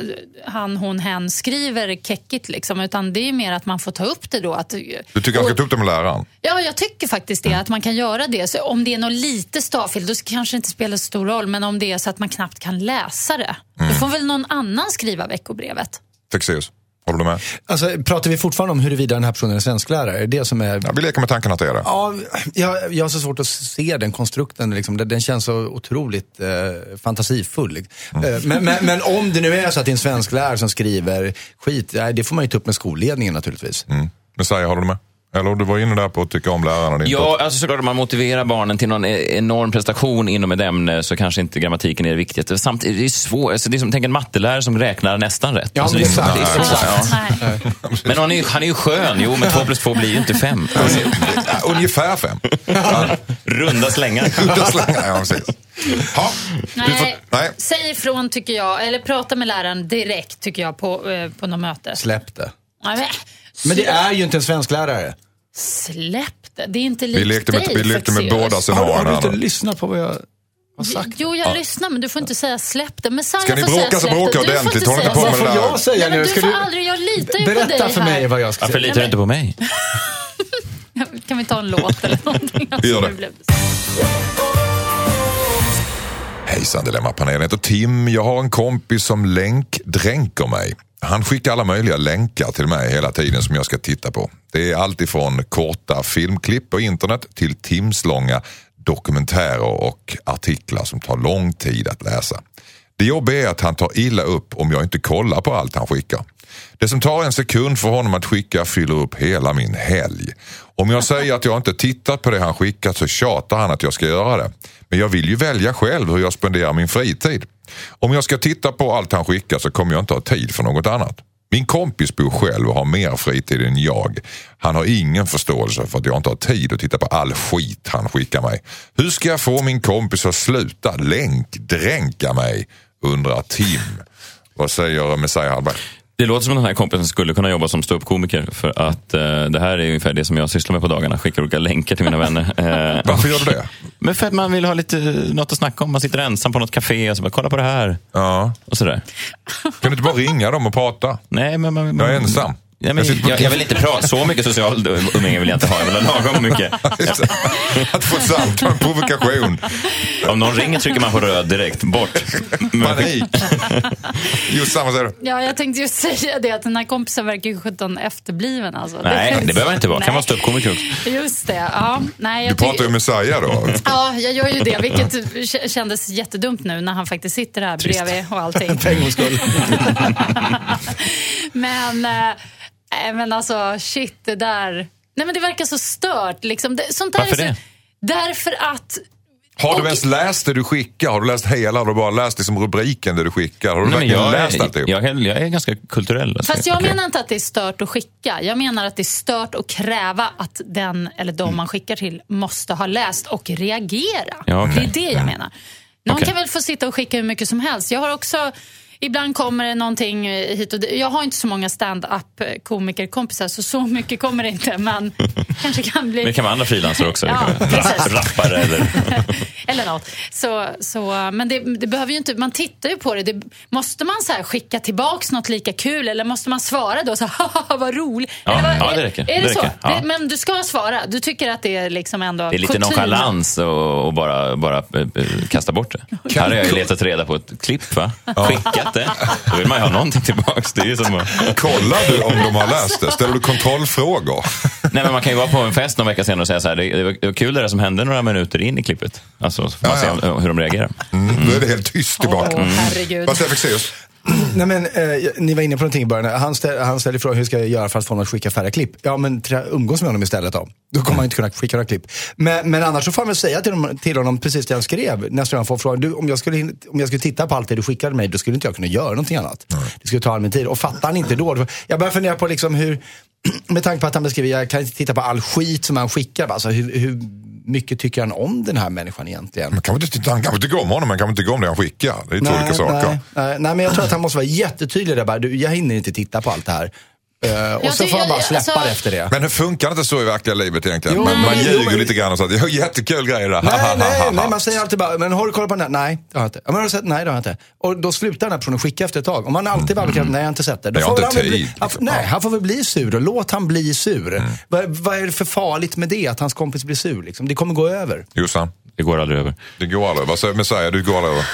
hon skriver keckigt liksom, utan det är mer att man får ta upp det då. Du tycker att man ska ta upp det med läraren? Ja, jag tycker faktiskt det, att man kan göra det. Så om det är något lite stavfel, då kanske det inte spelar så stor roll, men om det är så att man knappt kan läsa det, då får väl någon annan skriva veckobrevet. Fexeus? Håller du med? Alltså, pratar vi fortfarande om huruvida den här personen är svensklärare? Är det som är... Ja, vi leker med tanken att det är det. Ja, jag har så svårt att se den konstrukten. Liksom. Den känns så otroligt fantasifull. Mm. Men om det nu är så att det är en svensklärare som skriver skit, det får man ju ta upp med skolledningen naturligtvis. Mm. Messiah, håller du med? Eller du var inne där på att tycka om lärarna. Ja, alltså såklart om man motiverar barnen till någon enorm prestation inom ett ämne så kanske inte grammatiken är det viktigaste. Samtidigt det är svårt, alltså det är som tänk en mattelärare som räknar nästan rätt. Ja, alltså, det är sant. Ja. Men han är ju skön, jo, men 2 + 2 blir ju inte 5. Ungefär 5. Runda slängar. Ja, precis. Ha. Nej. Säg ifrån tycker jag, eller prata med läraren direkt tycker jag på något möte. Släpp det. Nej. Men det är ju inte en svensklärare. Släpp det. Det är inte likt dig. Vi lekte med båda scenarierna. Har du inte lyssnat på vad jag har sagt? Jo, jag lyssnar, men du får inte säga släpp det. Men ska ni bråka så bråka ordentligt. Håll inte på med det där. Jag säger nu? Ska du aldrig, jag litar ju på dig här. Berätta för mig vad jag ska säga. Varför litar du inte på mig? Kan vi ta en låt eller någonting? Vi gör det. Hejsan, Dilemma-panelen heter Tim. Jag har en kompis som länkdränker mig. Han skickar alla möjliga länkar till mig hela tiden som jag ska titta på. Det är allt ifrån korta filmklipp på internet till timslånga dokumentärer och artiklar som tar lång tid att läsa. Det jobbiga är att han tar illa upp om jag inte kollar på allt han skickar. Det som tar en sekund för honom att skicka fyller upp hela min helg. Om jag säger att jag inte tittat på det han skickat så tjatar han att jag ska göra det. Men jag vill ju välja själv hur jag spenderar min fritid. Om jag ska titta på allt han skickar så kommer jag inte ha tid för något annat. Min kompis bor själv och har mer fritid än jag. Han har ingen förståelse för att jag inte har tid att titta på all skit han skickar mig. Hur ska jag få min kompis att sluta länkdränka mig? Undrar Tim. Vad säger Messiah Hallberg? Det låter som den här kompisen skulle kunna jobba som ståuppkomiker för att det här är ungefär det som jag sysslar med på dagarna. Skickar olika länkar till mina vänner. Varför gör du det? Men för att man vill ha lite något att snacka om. Man sitter ensam på något café och så bara, kolla på det här. Ja. Och sådär. Kan du inte bara ringa dem och prata? Nej, men... jag är ensam. Ja, men jag vill inte prata så mycket socialt umgänge vill jag inte ha, jag vill ha lagom mycket. Att få samtal, en provokation. Om någon ringer trycker man på röd direkt, bort. Panik. Just samma säger du. Ja, jag tänkte ju säga det att den här kompisen verkar ju 17 efterbliven alltså. Nej, det behöver inte vara, kan vara ståuppkomiker. Just det, ja. Nej, du pratar ju med Messiah då. Ja, jag gör ju det, vilket kändes jättedumt nu när han faktiskt sitter här bredvid och allting. Men... men alltså, shit, det där... Nej, men det verkar så stört. Liksom. Sånt där. Varför är så... det? Därför att... Har du ens läst det du skickar? Har du läst hela? Har du bara läst liksom rubriken där du skickar? Har du verkligen läst allt det? Jag är ganska kulturell. Alltså. Fast jag menar inte att det är stört att skicka. Jag menar att det är stört att kräva att den eller de man skickar till måste ha läst och reagera. Ja, okay. Det är det jag menar. Någon kan väl få sitta och skicka hur mycket som helst. Jag har också... Ibland kommer det någonting hit och det. Jag har inte så många stand-up-komikerkompisar så mycket kommer det inte, men kanske kan bli... Men det kan vara andra frilansare också. Ja, rappare eller något. Så, men det behöver ju inte... Man tittar ju på det. Måste man så här skicka tillbaks något lika kul eller måste man svara då så här, vad roligt? Ja, det räcker. Är det så? Ja. Men du ska svara. Du tycker att det är liksom ändå... Det är lite nonchalans och bara kasta bort det. Här har jag ju letat reda på ett klipp, va? Ja. Skicka. Då vill man ju ha någonting tillbaks. Det är ju som att... Kollar du om de har läst det? Ställer du kontrollfrågor? Nej, men man kan ju vara på en fest någon vecka senare och säga så här, det var kul det som hände några minuter in i klippet. Alltså, så får man se hur de reagerar. Mm. Då är det helt tyst tillbaka. Herregud. Vad säger Fexeus? Nej, men ni var inne på någonting i början. Han ställer frågan, hur ska jag göra för att få honom att skicka färre klipp? Ja, men umgås med honom istället då. Då kommer han inte kunna skicka några klipp. Men annars så får man säga till honom precis det han skrev. Nästa gång han får frågan, du, om jag skulle titta på allt det du skickade mig, då skulle inte jag kunna göra någonting annat. Mm. Det skulle ta all min tid. Och fattar han inte då? Jag börjar fundera på liksom hur, med tanke på att han beskriver, jag kan inte titta på all skit som han skickar. Alltså hur mycket tycker han om den här människan egentligen? Man kan inte, han kan inte gå om honom, man kan inte gå om det han skickar. Det är två olika saker. Nej, men jag tror att han måste vara jättetydlig där. Bara, jag hinner inte titta på allt det här. Och så får man bara släppa efter det. Men det funkar inte så i verkliga livet egentligen. Jo, man ljuger lite grann och så att jag har jättekul grejer där. Nej, man säger alltid bara, men har du kollat på den här? Nej, det har jag inte. Men har du sett? Nej, det har jag inte. Och då slutar den här personen skicka efter ett tag. Om man alltid bara nej, jag har inte sett det. Då får inte han får väl bli sur och låt han bli sur. Mm. Vad är det för farligt med det att hans kompis blir sur? Liksom? Det kommer gå över. Just det. Det går aldrig över. Vad säger Messiah? Du går aldrig över.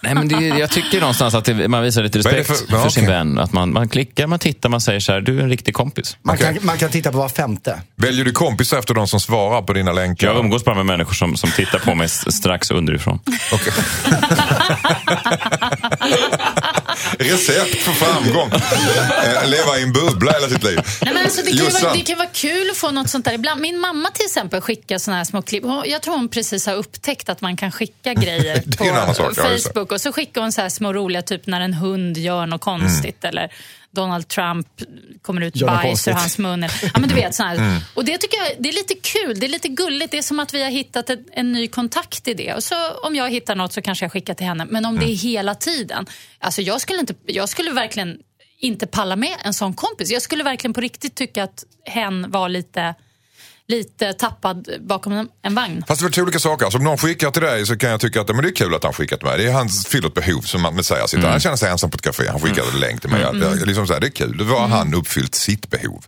Nej, men jag tycker någonstans att man visar lite respekt för sin vän. Att man klickar, man tittar, man säger så här: du är en riktig kompis. Man kan titta på var femte. Väljer du kompis efter de som svarar på dina länkar? Jag umgås bara med människor som tittar på mig strax underifrån. Okej. Recept för framgång. Leva i en bubbla hela sitt liv. Nej, men alltså, det kan vara kul att få något sånt där ibland. Min mamma till exempel skickar såna här små klipp. Jag tror hon precis har upptäckt att man kan skicka grejer på Facebook. Och så skickar hon så här små roliga, typ när en hund gör något konstigt. Eller Donald Trump kommer ut bajs ur hans mun. Ja, men du vet, såna här. Och det tycker jag, det är lite kul, det är lite gulligt. Det är som att vi har hittat en ny kontakt i det. Och så om jag hittar något så kanske jag skickar till henne. Men om det är hela tiden. Alltså jag skulle verkligen inte palla med en sån kompis. Jag skulle verkligen på riktigt tycka att hen var lite tappad bakom en vagn. Fast det är väl olika saker. Alltså, om någon skickar till dig så kan jag tycka att men det är kul att han skickat till mig. Det är hans fyllt behov som man säger. Han känner sig ensam på ett café. Han skickade en länk till mig. Liksom så här, det är kul. Då var han uppfyllt sitt behov.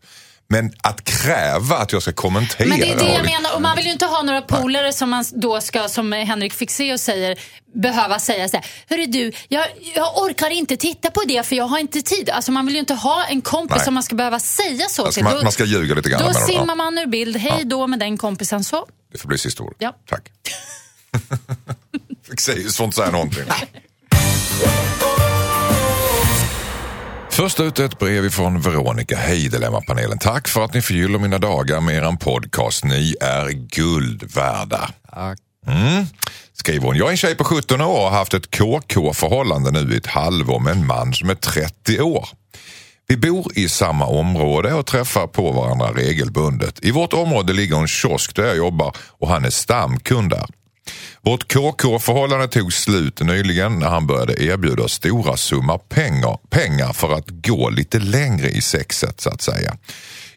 Men att kräva att jag ska kommentera... Men det är det jag menar. Och man vill ju inte ha några polare som man då ska, som Henrik Fexeus säger, behöva säga så här: hörru du, jag orkar inte titta på det för jag har inte tid. Alltså man vill ju inte ha en kompis som man ska behöva säga så till. Man ska ljuga lite grann. Då simmar man ur bild. Hej då med den kompisen så. Det får bli sista ord. Ja. Tack. Fexeus får inte säga någonting. Först ut ett brev ifrån Veronica. Hej Dilemma-panelen. Tack för att ni förgyller mina dagar med er podcast. Ni är guldvärda. Tack. Skriver hon. Jag är en tjej på 17 år och har haft ett KK-förhållande nu i ett halvår med en man som är 30 år. Vi bor i samma område och träffar på varandra regelbundet. I vårt område ligger en kiosk där jag jobbar och han är stamkund där. Vårt KK-förhållande tog slut nyligen när han började erbjuda stora summa pengar för att gå lite längre i sexet så att säga.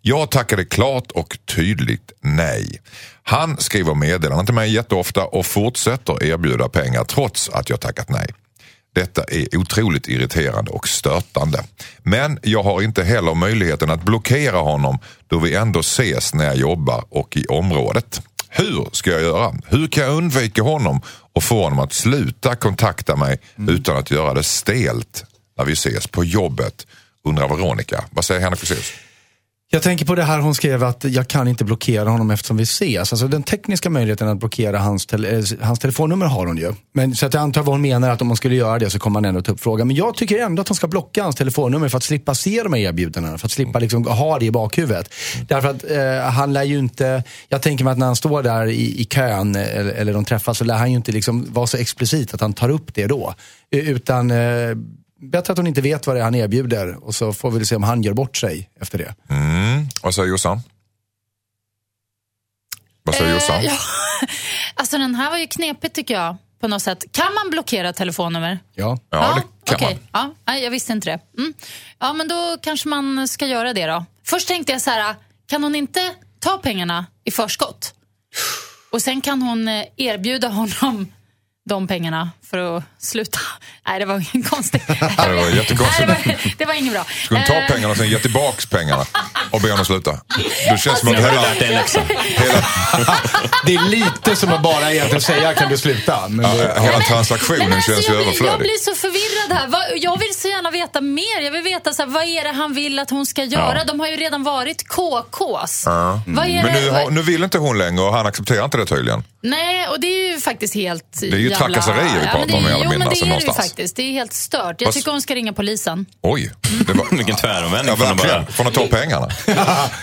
Jag tackade klart och tydligt nej. Han skriver meddelanden till mig jätteofta och fortsätter erbjuda pengar trots att jag tackat nej. Detta är otroligt irriterande och stötande. Men jag har inte heller möjligheten att blockera honom då vi ändå ses när jag jobbar och i området. Hur ska jag göra? Hur kan jag undvika honom och få honom att sluta kontakta mig utan att göra det stelt när vi ses på jobbet? Undrar Veronica. Vad säger Henrik Fexeus? Jag tänker på det här hon skrev, att jag kan inte blockera honom eftersom vi ses. Alltså den tekniska möjligheten att blockera hans telefonnummer har hon ju. Men så att jag antar vad hon menar, att om man skulle göra det så kommer man ändå ta upp frågan. Men jag tycker ändå att han ska blocka hans telefonnummer för att slippa se de här erbjudandena. För att slippa liksom ha det i bakhuvudet. Därför att han lär ju inte... Jag tänker mig att när han står där i kön eller de träffas, så lär han ju inte liksom vara så explicit att han tar upp det då. Utan... bättre att hon inte vet vad det är han erbjuder. Och så får vi se om han gör bort sig efter det. Vad säger Jossan? Vad säger Jossan? Ja. Alltså den här var ju knepigt tycker jag. På något sätt. Kan man blockera telefonnummer? Ja, det kan man. Ja, jag visste inte det. Ja, men då kanske man ska göra det då. Först tänkte jag så här: kan hon inte ta pengarna i förskott? Och sen kan hon erbjuda honom de pengarna för att sluta. Nej, det var ingen konstig. Det var jättekonstigt. Det var inget bra. Skulle hon ta pengarna och sen ge tillbaks pengarna och be honom sluta? Du känns som att hela... Det är lite som att bara egentligen säga kan du sluta. Men hela transaktionen känns ju överflödig. Jag blir så förvirrad här. Jag vill så gärna veta mer. Jag vill veta så här, vad är det han vill att hon ska göra? Ja. De har ju redan varit KKs. Men nu vill inte hon längre och han accepterar inte det tydligen. Nej, och det är ju faktiskt helt... Det är ju trakasserier vi pratar om i alla mindre som någonstans. Faktiskt. Det är helt stört. Jag tycker hon ska ringa polisen. Oj, det var vilken tväromvändning. Ja, verkligen. Får hon ta pengarna?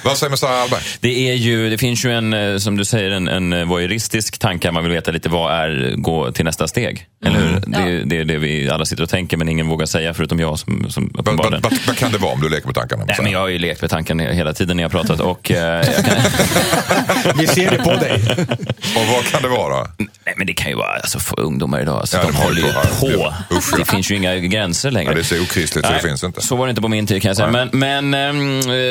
Vad säger Messiah Hallberg? Det finns ju en, som du säger, en voyeuristisk tanke. Man vill veta lite vad är gå till nästa steg. Eller hur? Det är det vi alla sitter och tänker, men ingen vågar säga förutom jag som uppenbarligen. Vad kan det vara om du leker med tankarna? Nej, men jag har ju lekt med tanken hela tiden när jag pratat. Och vi ser det på dig. Och vad kan det vara? Nej, men det kan ju vara för ungdomar idag. Alltså, de håller ju på. Det finns ju inga gränser längre. Ja, det är så okristligt så det finns inte. Så var det inte på min tid kan jag säga. Men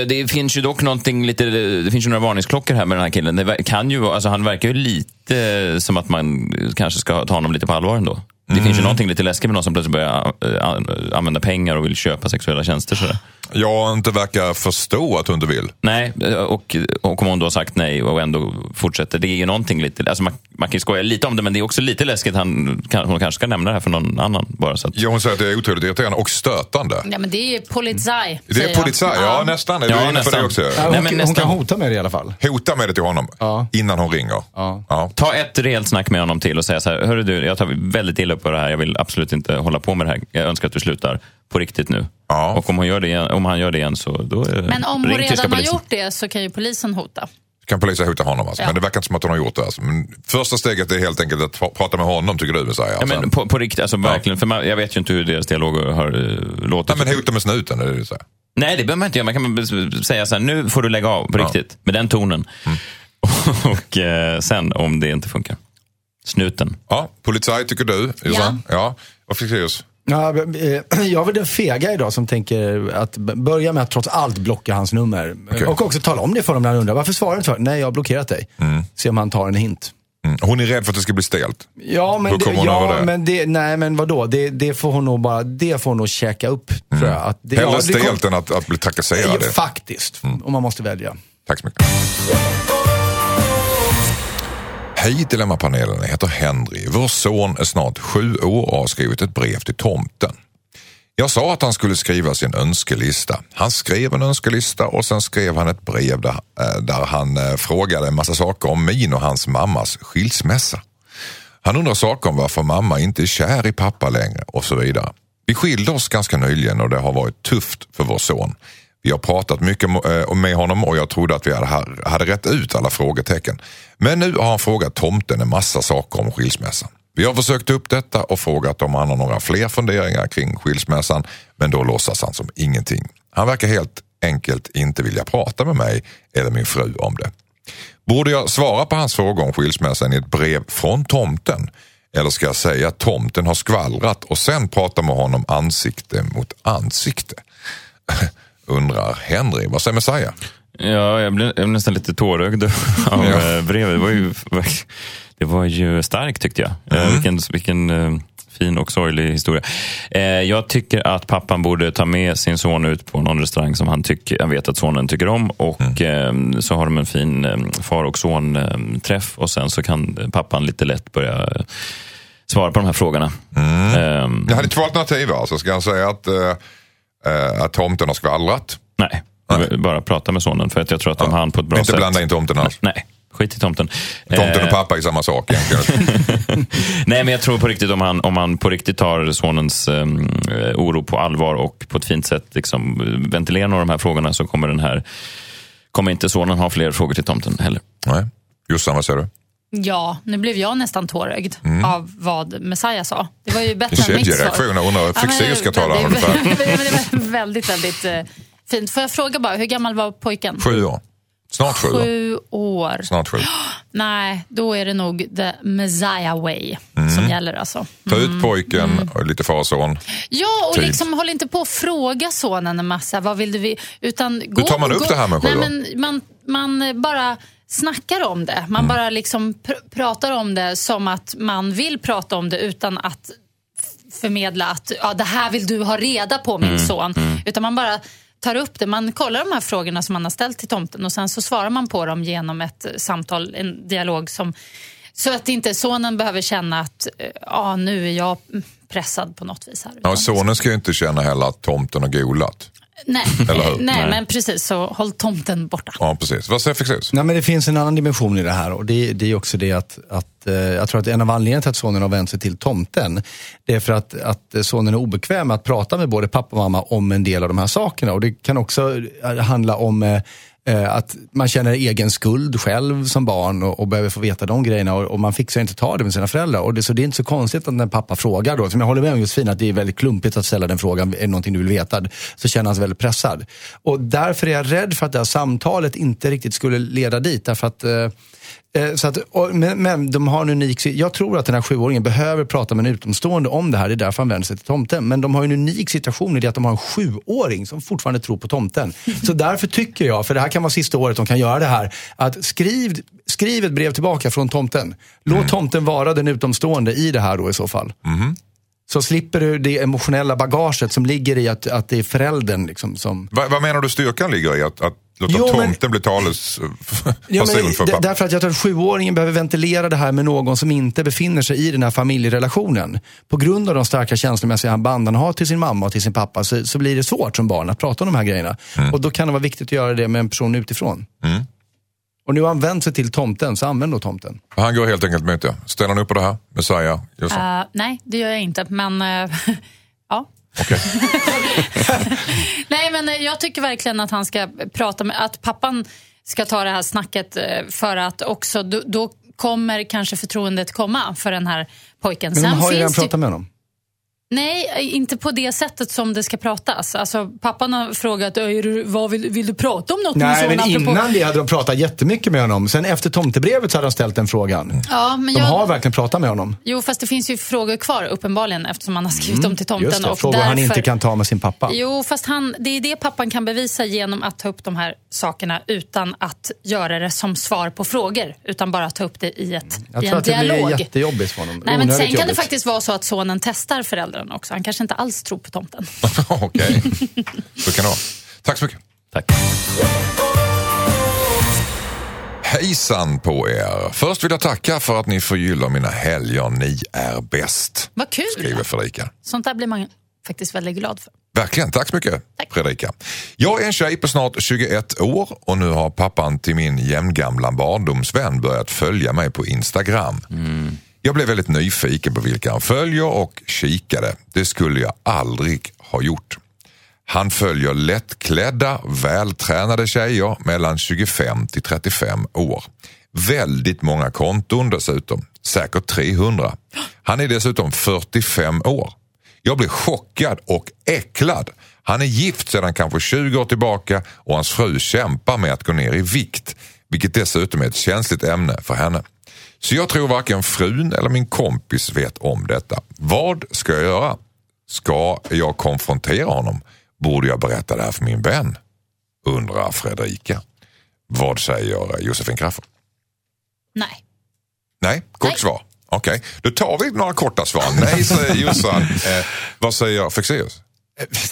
det finns ju dock någonting lite, det finns ju några varningsklockor här med den här killen. Det kan ju, alltså, han verkar ju lite som att man kanske ska ta honom lite på allvar ändå. Det finns ju någonting lite läskigt med någon som plötsligt börjar använda pengar och vill köpa sexuella tjänster. Sådär. Jag inte verkar förstå att hon inte vill. Nej, och om hon då har sagt nej och ändå fortsätter. Det är ju någonting lite... Alltså man, man kan ju skoja lite om det, men det är också lite läskigt. Hon kanske ska nämna det här för någon annan bara, så att... Ja, hon säger att det är otroligt irriterande och stötande. Ja, men det är ju polizai. Det är polizai, ja nästan. Är ja, nästan. Det också? Ja, hon, nej, men hon kan hota med det i alla fall. Hota med det till honom, ja, innan hon ringer. Ja. Ja. Ta ett rejält snack med honom till och säga så här: hörru du, jag tar väldigt illa på det här. Jag vill absolut inte hålla på med det här. Jag önskar att du slutar på riktigt nu. Ja. Och om han gör det igen så då är det... Men om hon redan har gjort det så kan ju polisen hota. Kan polisen hota honom alltså. Ja. Men det verkar inte som att hon har gjort det alltså. Men första steget är helt enkelt att prata med honom, tycker du, Messiah? Alltså. Ja, men på riktigt, alltså verkligen. För jag vet ju inte hur deras dialoger har låtit. Nej, men hota med snuten, är det så här? Nej, det behöver man inte göra. Man kan säga så här: nu får du lägga av på riktigt. Med den tonen. Mm. Och sen, om det inte funkar. Snuten. Ja, polizei tycker du. Jossan. Ja. Vad fick du just? Ja, jag är väl den fega idag som tänker att börja med att trots allt blocka hans nummer. Okay. Och också tala om det för dem när han undrar. Varför svarar du inte för? Nej, jag har blockerat dig. Mm. Se om han tar en hint. Mm. Hon är rädd för att det ska bli stelt. Ja, men vadå? Det får hon nog bara, det får hon nog käka upp. Mm. Tror jag. Att det, hellre stelt än att bli trakasserad. Faktiskt, om man måste välja. Tack så mycket. Hej Dilemma-panelen, jag heter Henry. Vår son är snart 7 år och har skrivit ett brev till tomten. Jag sa att han skulle skriva sin önskelista. Han skrev en önskelista och sen skrev han ett brev där han frågade en massa saker om min och hans mammas skilsmässa. Han undrar saker om varför mamma inte är kär i pappa längre och så vidare. Vi skilde oss ganska nyligen och det har varit tufft för vår son. Vi har pratat mycket med honom och jag trodde att vi hade rätt ut alla frågetecken. Men nu har han frågat tomten en massa saker om skilsmässan. Vi har försökt upp detta och frågat om han har några fler funderingar kring skilsmässan, men då låtsas han som ingenting. Han verkar helt enkelt inte vilja prata med mig eller min fru om det. Borde jag svara på hans frågor om skilsmässan i ett brev från tomten? Eller ska jag säga att tomten har skvallrat och sen prata med honom ansikte mot ansikte? Undrar Henry. Vad säger Messiah? Ja, jag blev nästan lite tårögd av brevet. Det var ju starkt, tyckte jag. Vilken fin och sorglig historia. Jag tycker att pappan borde ta med sin son ut på någon restaurang som han vet att sonen tycker om. Och så har de en fin far- och son-träff. Och sen så kan pappan lite lätt börja svara på de här frågorna. Jag hade 2 alternativ alltså. Ska jag säga att tomten har skvallrat? Nej, bara prata med sonen, för att jag tror att de hann på ett bra sätt. Inte blanda in tomten alls. Nej, skit i tomten. Tomten och pappa är samma sak egentligen. Nej, men jag tror på riktigt, om han på riktigt tar sonens oro på allvar och på ett fint sätt liksom ventilerar några av de här frågorna, så kommer inte sonen ha fler frågor till tomten heller. Nej. Jossan, vad säger du? Ja, nu blev jag nästan tårögd av vad Messiah sa. Det var ju bättre än mitt svar. Det var väldigt, väldigt fint. Får jag fråga bara, hur gammal var pojken? 7 år. Snart 7 år. 7 år. Snart 7. Nej, då är det nog the Messiah way som gäller alltså. Ta ut pojken och lite far och son. Ja, och tid. Liksom håll inte på att fråga sonen en massa. Vad vill du? Utan hur tar man upp det här med 7 år? Nej, men man bara... snackar om det. Man bara liksom pratar om det som att man vill prata om det, utan att förmedla att det här vill du ha reda på, min son. Utan man bara tar upp det. Man kollar de här frågorna som man har ställt till tomten och sen så svarar man på dem genom ett samtal, en dialog som... Så att inte sonen behöver känna att nu är jag pressad på något vis här. Ja, sonen ska ju inte känna heller att tomten har golat. Nej, men precis, så håll tomten borta. Ja, precis. Vad säger Fexeus? Nej, men det finns en annan dimension i det här, och det är också det att jag tror att en av anledningarna till att sonen har vänt sig till tomten, det är för att sonen är obekväm med att prata med både pappa och mamma om en del av de här sakerna. Och det kan också handla om att man känner egen skuld själv som barn och behöver få veta de grejerna, och man fixar inte ta det med sina föräldrar, så det är inte så konstigt att när pappa frågar då, som jag håller med om Josefin, att det är väldigt klumpigt att ställa den frågan, är det någonting du vill veta, så känner han sig väldigt pressad. Och därför är jag rädd för att det här samtalet inte riktigt skulle leda dit, därför att men de har en unik... Jag tror att den här 7-åringen behöver prata med en utomstående om det här. Det är därför han vänder sig till tomten. Men de har en unik situation i det att de har en 7-åring som fortfarande tror på tomten. Så därför tycker jag, för det här kan vara sista året de kan göra det här, att skriv ett brev tillbaka från tomten. Låt tomten vara den utomstående i det här då i så fall. Så slipper du det emotionella bagaget som ligger i att det är föräldern liksom som... Vad menar du styrkan ligger i? Att Låt jo, tomten men... bli talus. Ja, därför att jag tror att sjuåringen behöver ventilera det här med någon som inte befinner sig i den här familjerelationen. På grund av de starka känslomässiga banden han har till sin mamma och till sin pappa så blir det svårt som barn att prata om de här grejerna. Mm. Och då kan det vara viktigt att göra det med en person utifrån. Mm. Och nu använder sig till tomten, så använd då tomten. Han går helt enkelt med det. Ställer han upp på det här, Messiah? Nej, det gör jag inte, men ja. Okay. Nej, men jag tycker verkligen att han ska prata med, att pappan ska ta det här snacket, för att också då kommer kanske förtroendet komma för den här pojken. Men har ju han pratat med honom? Nej, inte på det sättet som det ska pratas. Alltså, pappan har frågat, vad vill du prata om något? Nej, men apropå... innan det hade de pratat jättemycket med honom. Sen efter tomtebrevet så hade de ställt den frågan. Ja, men de har verkligen pratat med honom. Jo, fast det finns ju frågor kvar uppenbarligen, eftersom han har skrivit om till tomten. Just det, och frågor därför... han inte kan ta med sin pappa. Jo, fast det är det pappan kan bevisa genom att ta upp de här sakerna utan att göra det som svar på frågor. Utan bara ta upp det i en dialog. Jag tror att det blir jättejobbigt för honom. Nej, men sen kan det faktiskt vara så att sonen testar föräldrar också. Han kanske inte alls tror på tomten. Okej, så kan det vara. Tack så mycket. Tack. Hejsan på er. Först vill jag tacka för att ni förgyller mina helger. Ni är bäst. Vad kul. Skriver Fredrika. Sånt där blir man faktiskt väldigt glad för. Verkligen, tack så mycket. Tack. Fredrika. Jag är en tjej på snart 21 år och nu har pappan till min jämngamla barndomsvän börjat följa mig på Instagram. Mm. Jag blev väldigt nyfiken på vilka han följer och kikade. Det skulle jag aldrig ha gjort. Han följer lättklädda, vältränade tjejer mellan 25 till 35 år. Väldigt många konton dessutom. Säkert 300. Han är dessutom 45 år. Jag blev chockad och äcklad. Han är gift sedan kanske 20 år tillbaka och hans fru kämpar med att gå ner i vikt. Vilket dessutom är ett känsligt ämne för henne. Så jag tror varken frun eller min kompis vet om detta. Vad ska jag göra? Ska jag konfrontera honom? Borde jag berätta det här för min vän? Undrar Fredrika. Vad säger Josefin Crafoord? Nej. Nej? Kort svar. Okej. Okay. Då tar vi några korta svar. Nej, säger Jossan. Vad säger Fexeus?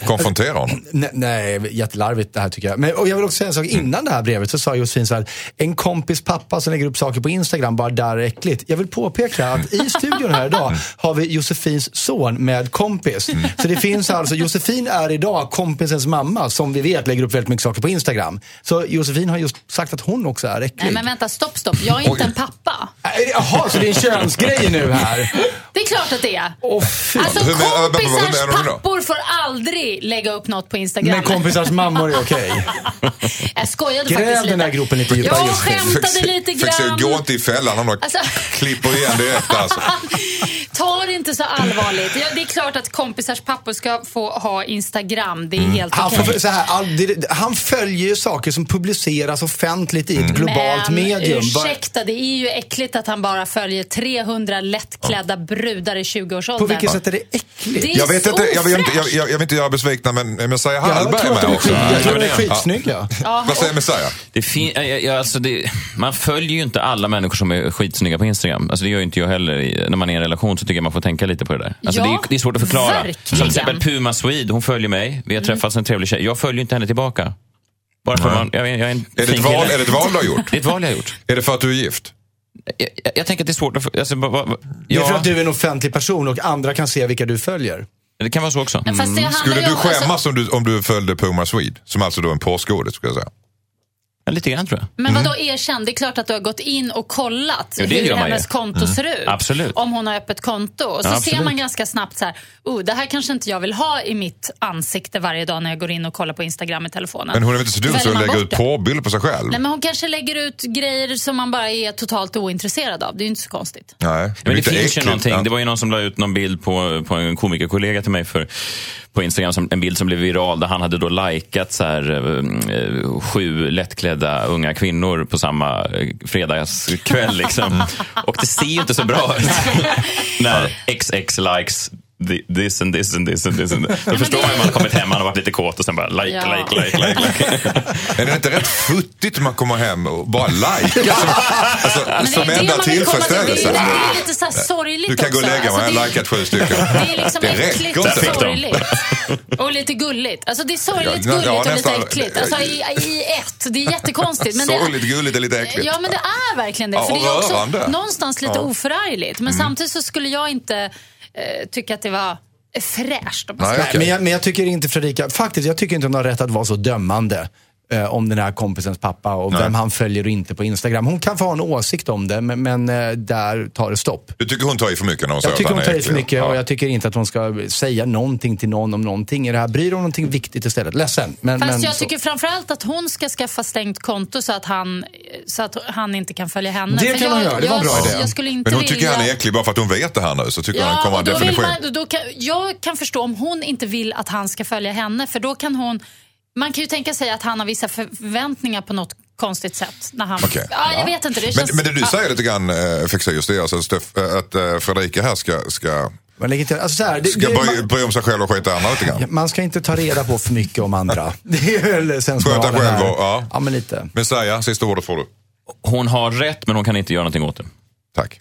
Konfrontera honom. Nej, jättelarvigt det här tycker jag. Men, och jag vill också säga en sak. Innan det här brevet så sa Josefin så här: en kompis pappa som lägger upp saker på Instagram, bara där äckligt. Jag vill påpeka att i studion här idag har vi Josefins son med kompis. Mm. Så det finns alltså, Josefin är idag kompisens mamma som vi vet lägger upp väldigt mycket saker på Instagram. Så Josefin har just sagt att hon också är äcklig. Nej men vänta, stopp. Jag är inte en pappa. Jaha, så det är en könsgrej nu här. Det är klart att det är. Alltså kompisars pappor får aldrig lägga upp något på Instagram. Men kompisars mammor är okej. Jag skojade faktiskt lite. Den här gruppen lite djupare. Jag skämtade lite grann. Gå inte i fällan om de klipper igen det efter. Alltså. Ta det inte så allvarligt. Ja, det är klart att kompisars pappor ska få ha Instagram. Det är helt okej. Han följer ju saker som publiceras offentligt i ett globalt medium. Ursäkta, det är ju äckligt att han bara följer 300 lättklädda brudar i 20-årsåldern. På vilket sätt är det äckligt? Det är jag vill inte göra besvikna, men Messiah Hallberg är med också. Jag tror det är skitsnygg, ja. Vad säger Messiah? Man följer ju inte alla människor som är skitsnygga på Instagram. Alltså det gör ju inte jag heller. När man är i en relation så tycker jag man får tänka lite på det där. Alltså det är svårt att förklara. Verkligen. Som till exempel Puma Swede, hon följer mig. Vi har träffats en trevlig tjej. Jag följer inte henne tillbaka. Bara för är det ett val du har gjort? Det är ett val jag har gjort. Är det för att du är gift? Jag tänker att det är svårt att... Det är för att du är en offentlig person och andra kan se vilka du följer. Det kan vara så också. Skulle du skämmas om du följde Puma Swede? Som alltså då en påskådet, skulle jag säga. Ja, lite grann tror jag. Men vadå erkänn? Det är klart att du har gått in och kollat hur hennes konto ser ut. Absolut. Om hon har öppet konto. Och så ser man ganska snabbt så här, det här kanske inte jag vill ha i mitt ansikte varje dag när jag går in och kollar på Instagram i telefonen. Men hon är väl inte så dum så hon lägger ut påbild på sig själv? Nej, men hon kanske lägger ut grejer som man bara är totalt ointresserad av. Det är ju inte så konstigt. Nej, men det finns ju någonting. Det var ju någon som la ut någon bild på en komikerkollega till mig på Instagram, en bild som blev viral där han hade då likat så här 7 lättklädda unga kvinnor på samma fredagskväll liksom. Och det ser ju inte så bra ut. När XX likes this and this and this and this and this. Då förstår man ju, man har kommit hem, man har varit lite kåt och sen bara like, ja, like, like, like, like. Men det är inte rätt futtigt när man kommer hem och bara like? Ja. Alltså, men som enda tillförställelse. Det är lite så här sorgligt också. Du kan gå och lägga mig, jag har likat 7 stycken. Det är liksom äckligt och sorgligt. Och lite gulligt. Alltså det är sorgligt, gulligt och lite äckligt. Alltså i ett, det är jättekonstigt. Men sorgligt, gulligt och lite äckligt. Ja, men det är verkligen det. För det är också någonstans lite oförargligt. Men samtidigt så skulle jag inte... tycker att det var fräscht. Nej, okay. men jag tycker inte, Fredrika, faktiskt, jag tycker inte hon har rätt att vara så dömande om den här kompisens pappa och vem han följer och inte på Instagram. Hon kan få ha en åsikt om det, men där tar det stopp. Du tycker hon tar i för mycket? Jag tycker hon tar i för mycket och jag tycker inte att hon ska säga någonting till någon om någonting. Är det här, bryr hon någonting viktigt istället? Ledsen. Fast jag tycker framförallt att hon ska skaffa stängt konto så att han inte kan följa henne. Det kan hon göra, det var en bra idé. Men hon tycker han är äcklig bara för att hon vet det här nu, så tycker hon kommer att definition. Jag kan förstå om hon inte vill att han ska följa henne, för då kan hon... Man kan ju tänka sig att han har vissa förväntningar på något konstigt sätt när han... Okay. Ja, jag vet inte. Det känns... men det du säger lite grann, Fexeus, just det, alltså, att Fredrika här ska... Man lägger till, alltså så här, ska bry om sig själv och skita andra lite grann. Man ska inte ta reda på för mycket om andra. Det är väl sensmoralen här. Sköta själv, ja, men lite. Men säga, sista ordet får du. Hon har rätt, men hon kan inte göra någonting åt det. Tack.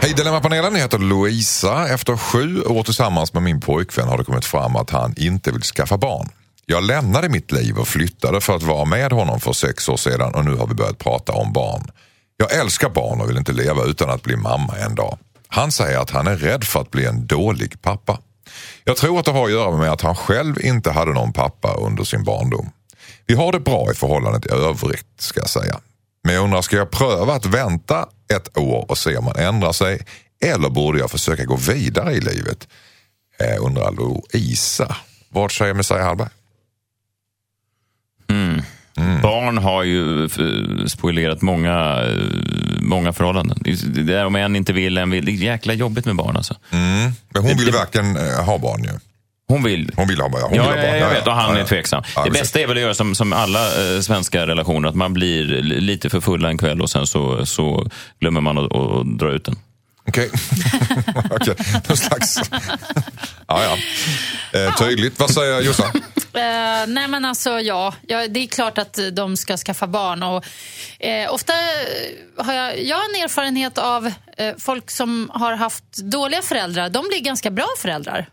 Hej Dilemma-panelen, jag heter Louisa. Efter 7 år tillsammans med min pojkvän har det kommit fram att han inte vill skaffa barn. Jag lämnade mitt liv och flyttade för att vara med honom för 6 år sedan och nu har vi börjat prata om barn. Jag älskar barn och vill inte leva utan att bli mamma en dag. Han säger att han är rädd för att bli en dålig pappa. Jag tror att det har att göra med att han själv inte hade någon pappa under sin barndom. Vi har det bra i förhållandet i övrigt, ska jag säga. Men jag undrar, ska jag pröva att vänta 1 år och se om man ändrar sig? Eller borde jag försöka gå vidare i livet? Undrar Louisa. Vad säger Messiah Hallberg? Barn har ju spoilerat många förhållanden. Det är om en inte vill, en vill. Det är jäkla jobbigt med barn alltså. Men hon vill verkligen ha barn ju. Hon vill ha barn. Jag vet, och han är tveksam. Det bästa är väl att göra som alla svenska relationer, att man blir lite för full en kväll och sen så glömmer man att dra ut den. Okej. Någon slags... tydligt. Vad säger Jossa? Nej men alltså det är klart att de ska skaffa barn. Och ofta har jag en erfarenhet av folk som har haft dåliga föräldrar. De blir ganska bra föräldrar.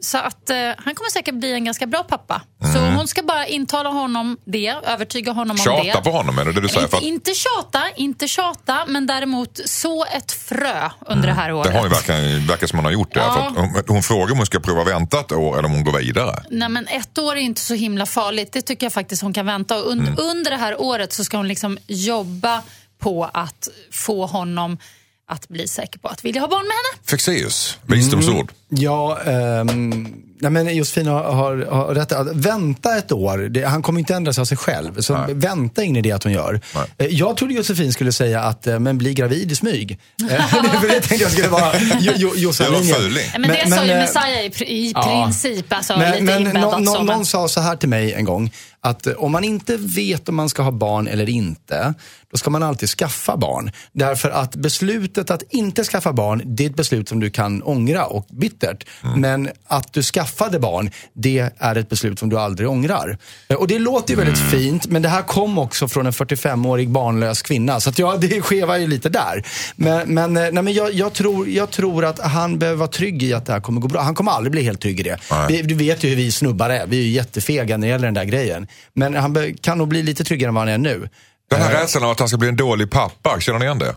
Så att han kommer säkert bli en ganska bra pappa. Så hon ska bara intala honom det, övertyga honom om det. Tjata på honom, eller det du säger? Inte tjata, men däremot så ett frö under det här året. Det har ju verkar som hon har gjort det. Ja. För att hon frågar om hon ska prova vänta 1 år eller om hon går vidare. Nej, men 1 år är inte så himla farligt. Det tycker jag faktiskt hon kan vänta. Och under det här året så ska hon liksom jobba på att få honom... att bli säker på att vilja ha barn med henne. Fexeus, visdomsord. Nej, men Josefin har rätt att vänta 1 år. Han kommer inte ändra sig av sig själv. Så vänta in i det att hon gör. Nej. Jag trodde Josefin skulle säga att men bli gravid i smyg. För det tänkte jag skulle vara Josefin. Men det sa ju Messiah i princip. Ja. Alltså, någon sa så här till mig en gång. Att om man inte vet om man ska ha barn eller inte, då ska man alltid skaffa barn. Därför att beslutet att inte skaffa barn, det är ett beslut som du kan ångra och bittert. Men att du skaffade barn, det är ett beslut som du aldrig ångrar. Och det låter ju väldigt fint, men det här kom också från en 45-årig barnlös kvinna. Så att det skevar ju lite där. Men jag tror att han behöver vara trygg i att det här kommer gå bra. Han kommer aldrig bli helt trygg i det. Du vet ju hur vi snubbar är. Vi är ju jättefega när det gäller den där grejen. Men han kan nog bli lite tryggare än vad han är nu. Den här rädslan av att han ska bli en dålig pappa, känner ni igen det?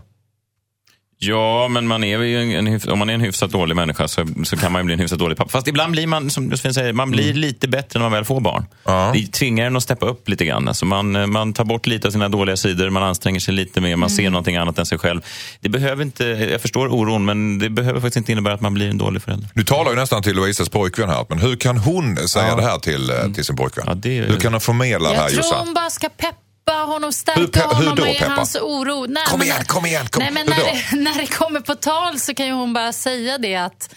Ja, men man är ju om man är en hyfsat dålig människa så kan man ju bli en hyfsat dålig pappa. Fast ibland blir man, som Josefin säger, man blir lite bättre när man väl får barn. Det tvingar en att steppa upp lite grann. Alltså man tar bort lite av sina dåliga sidor, man anstränger sig lite mer, man ser någonting annat än sig själv. Det behöver inte, jag förstår oron, men det behöver faktiskt inte innebära att man blir en dålig förälder. Du talar ju nästan till Louisas pojkvän här, men hur kan hon säga det här till sin pojkvän? Hur kan hon förmedla det här, Jossan? Jag tror hon bara ska peppa honom, stärka honom i hans oro. Nej, kom igen. Nej, men när det kommer på tal så kan ju hon bara säga det att...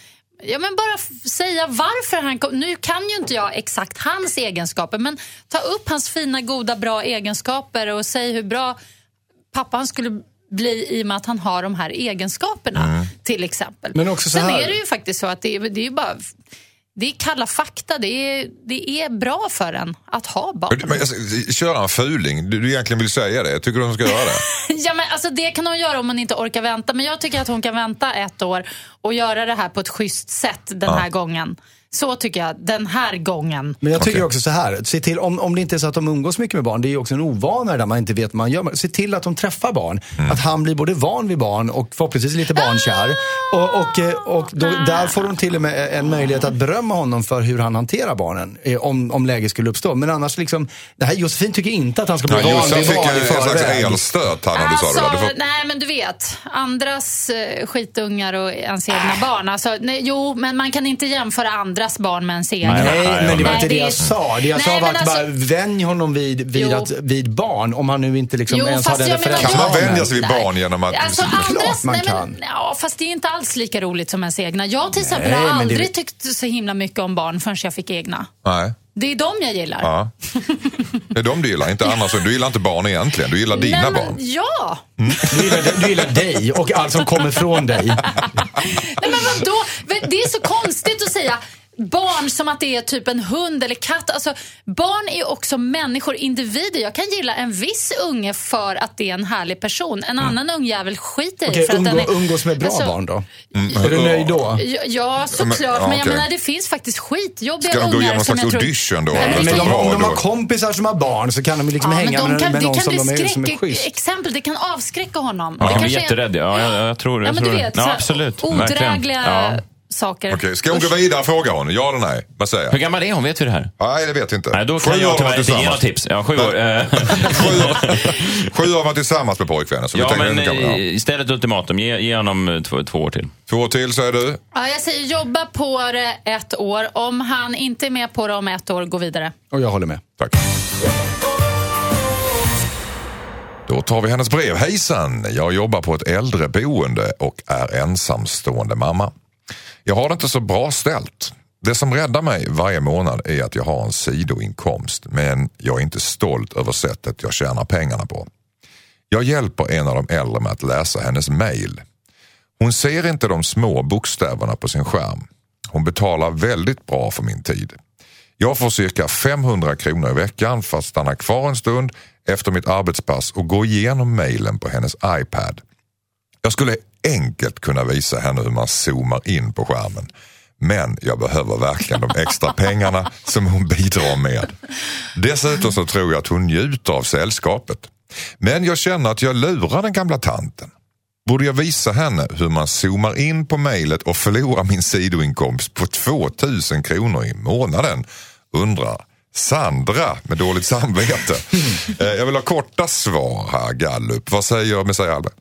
Ja, men bara säga varför han kom. Nu kan ju inte jag exakt hans egenskaper, men ta upp hans fina, goda, bra egenskaper och säg hur bra pappan skulle bli i och med att han har de här egenskaperna. till exempel. Men också så här. Sen är det ju faktiskt så att det är ju bara... Det är kalla fakta, det är bra för en att ha barn. Men alltså, kör en fuling, du egentligen vill säga det. Tycker du hon ska göra det? Ja, men alltså, det kan hon göra om hon inte orkar vänta. Men jag tycker att hon kan vänta ett år och göra det här på ett schysst sätt den här gången. Så tycker jag, den här gången. Men jag tycker också så här, se till, om det inte är så att de umgås mycket med barn, det är ju också en ovana där man inte vet vad man gör. Se till att de träffar barn, att han blir både van vid barn och förhoppningsvis lite barnkär. Och då, där får de till och med en möjlighet att berömma honom för hur han hanterar barnen, om läge skulle uppstå. Men annars liksom, det här, Josefin tycker inte att han ska bli van vid barn i förväg. Josefin fick en elstöt här när du sa det. Nej, men du vet, andras skitungar och ens egna barn. Alltså, nej, jo, men man kan inte jämföra andra barn med en seger. Nej, men det var inte det jag sa. Det jag sa var att alltså, bara vänj honom vid barn, om han nu inte liksom ens hade den föräldrar. Kan man vänja sig vid barn genom att... Alltså, andras, man kan. Men, fast det är inte alls lika roligt som ens egna. Jag till exempel har aldrig tyckt så himla mycket om barn förrän jag fick egna. Nej. Det är dem jag gillar. Ja. Det är dem du gillar, inte annars. Du gillar inte barn egentligen, du gillar dina barn. Ja! Mm. Du gillar dig och allt som kommer från dig. Nej, men vadå? Det är så konstigt att säga... Barn som att det är typ en hund eller katt. Alltså, barn är också människor, individer. Jag kan gilla en viss unge för att det är en härlig person. En annan ungjävel skiter i för att den är... Umgås med bra barn då? Är du nöjd då? Ja, såklart. Men jag menar, det finns faktiskt skitjobbiga ungar. Ska de gå igenom slags audition då? Men om de har kompisar som har barn så kan de liksom hänga med någon som de är som är schysst. Exempel, det kan avskräcka honom. Ja, de är jätteräddiga. Ja, jag tror det. Ja, men du vet, absolut. Odrägliga... Okej, ska hon gå vidare och fråga hon? Ja eller nej? Vad säger jag? Hur gammal är hon? Vet du det här? Nej, det vet jag inte. Nej, då kan jag tyvärr inte ge något tips. Ja, 7 år. 7 år var tillsammans med pojkvännen. Ja, men istället ultimatum. Ge honom 2 år till. 2 år till, säger du? Ja, jag säger jobba på det 1 år. Om han inte är med på det om 1 år, gå vidare. Och jag håller med. Tack. Då tar vi hennes brev. Hejsan, jag jobbar på ett äldreboende och är ensamstående mamma. Jag har det inte så bra ställt. Det som räddar mig varje månad är att jag har en sidoinkomst, men jag är inte stolt över sättet jag tjänar pengarna på. Jag hjälper en av de äldre med att läsa hennes mejl. Hon ser inte de små bokstäverna på sin skärm. Hon betalar väldigt bra för min tid. Jag får cirka 500 kronor i veckan för att stanna kvar en stund efter mitt arbetspass och gå igenom mejlen på hennes iPad. Jag skulle enkelt kunna visa henne hur man zoomar in på skärmen. Men jag behöver verkligen de extra pengarna som hon bidrar med. Dessutom så tror jag att hon njuter av sällskapet. Men jag känner att jag lurar den gamla tanten. Borde jag visa henne hur man zoomar in på mejlet och förlorar min sidoinkomst på 2000 kronor i månaden? Undrar Sandra med dåligt samvete. Jag vill ha korta svar här, Gallup. Vad säger Messiah Hallberg?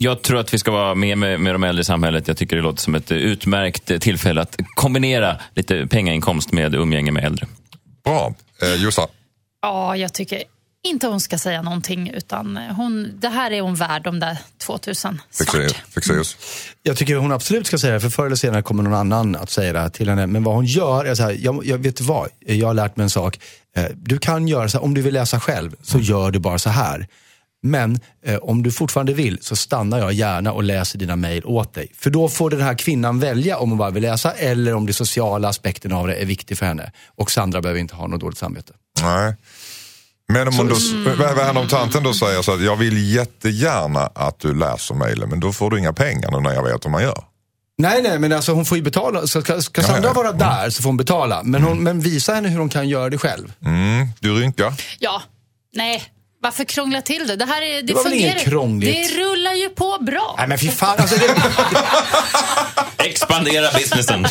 Jag tror att vi ska vara med de äldre i samhället. Jag tycker det låter som ett utmärkt tillfälle att kombinera lite pengainkomst med umgänge med äldre. Bra. Jossa? Ja, jag tycker inte hon ska säga någonting, utan det här är hon värd, de där 2000. Fexeus. Jag tycker hon absolut ska säga det, för förr eller senare kommer någon annan att säga det till henne. Men vad hon gör är så här, jag vet vad, jag har lärt mig en sak. Du kan göra så här, om du vill läsa själv så gör du bara så här. Men om du fortfarande vill så stannar jag gärna och läser dina mejl åt dig. För då får den här kvinnan välja om hon bara vill läsa eller om de sociala aspekterna av det är viktig för henne. Och Sandra behöver inte ha något dåligt samvete. Nej. Men om hon om tanten då säger så att jag vill jättegärna att du läser mejlen, men då får du inga pengar när jag vet vad man gör. Nej, men alltså hon får ju betala. Så ska Sandra vara där så får hon betala. Men, men visa henne hur hon kan göra det själv. Du rynkar. Ja, nej. Varför krångla till det? Det fungerar. Det rullar ju på bra. Nej, men fy fan. Alltså, expandera businessen.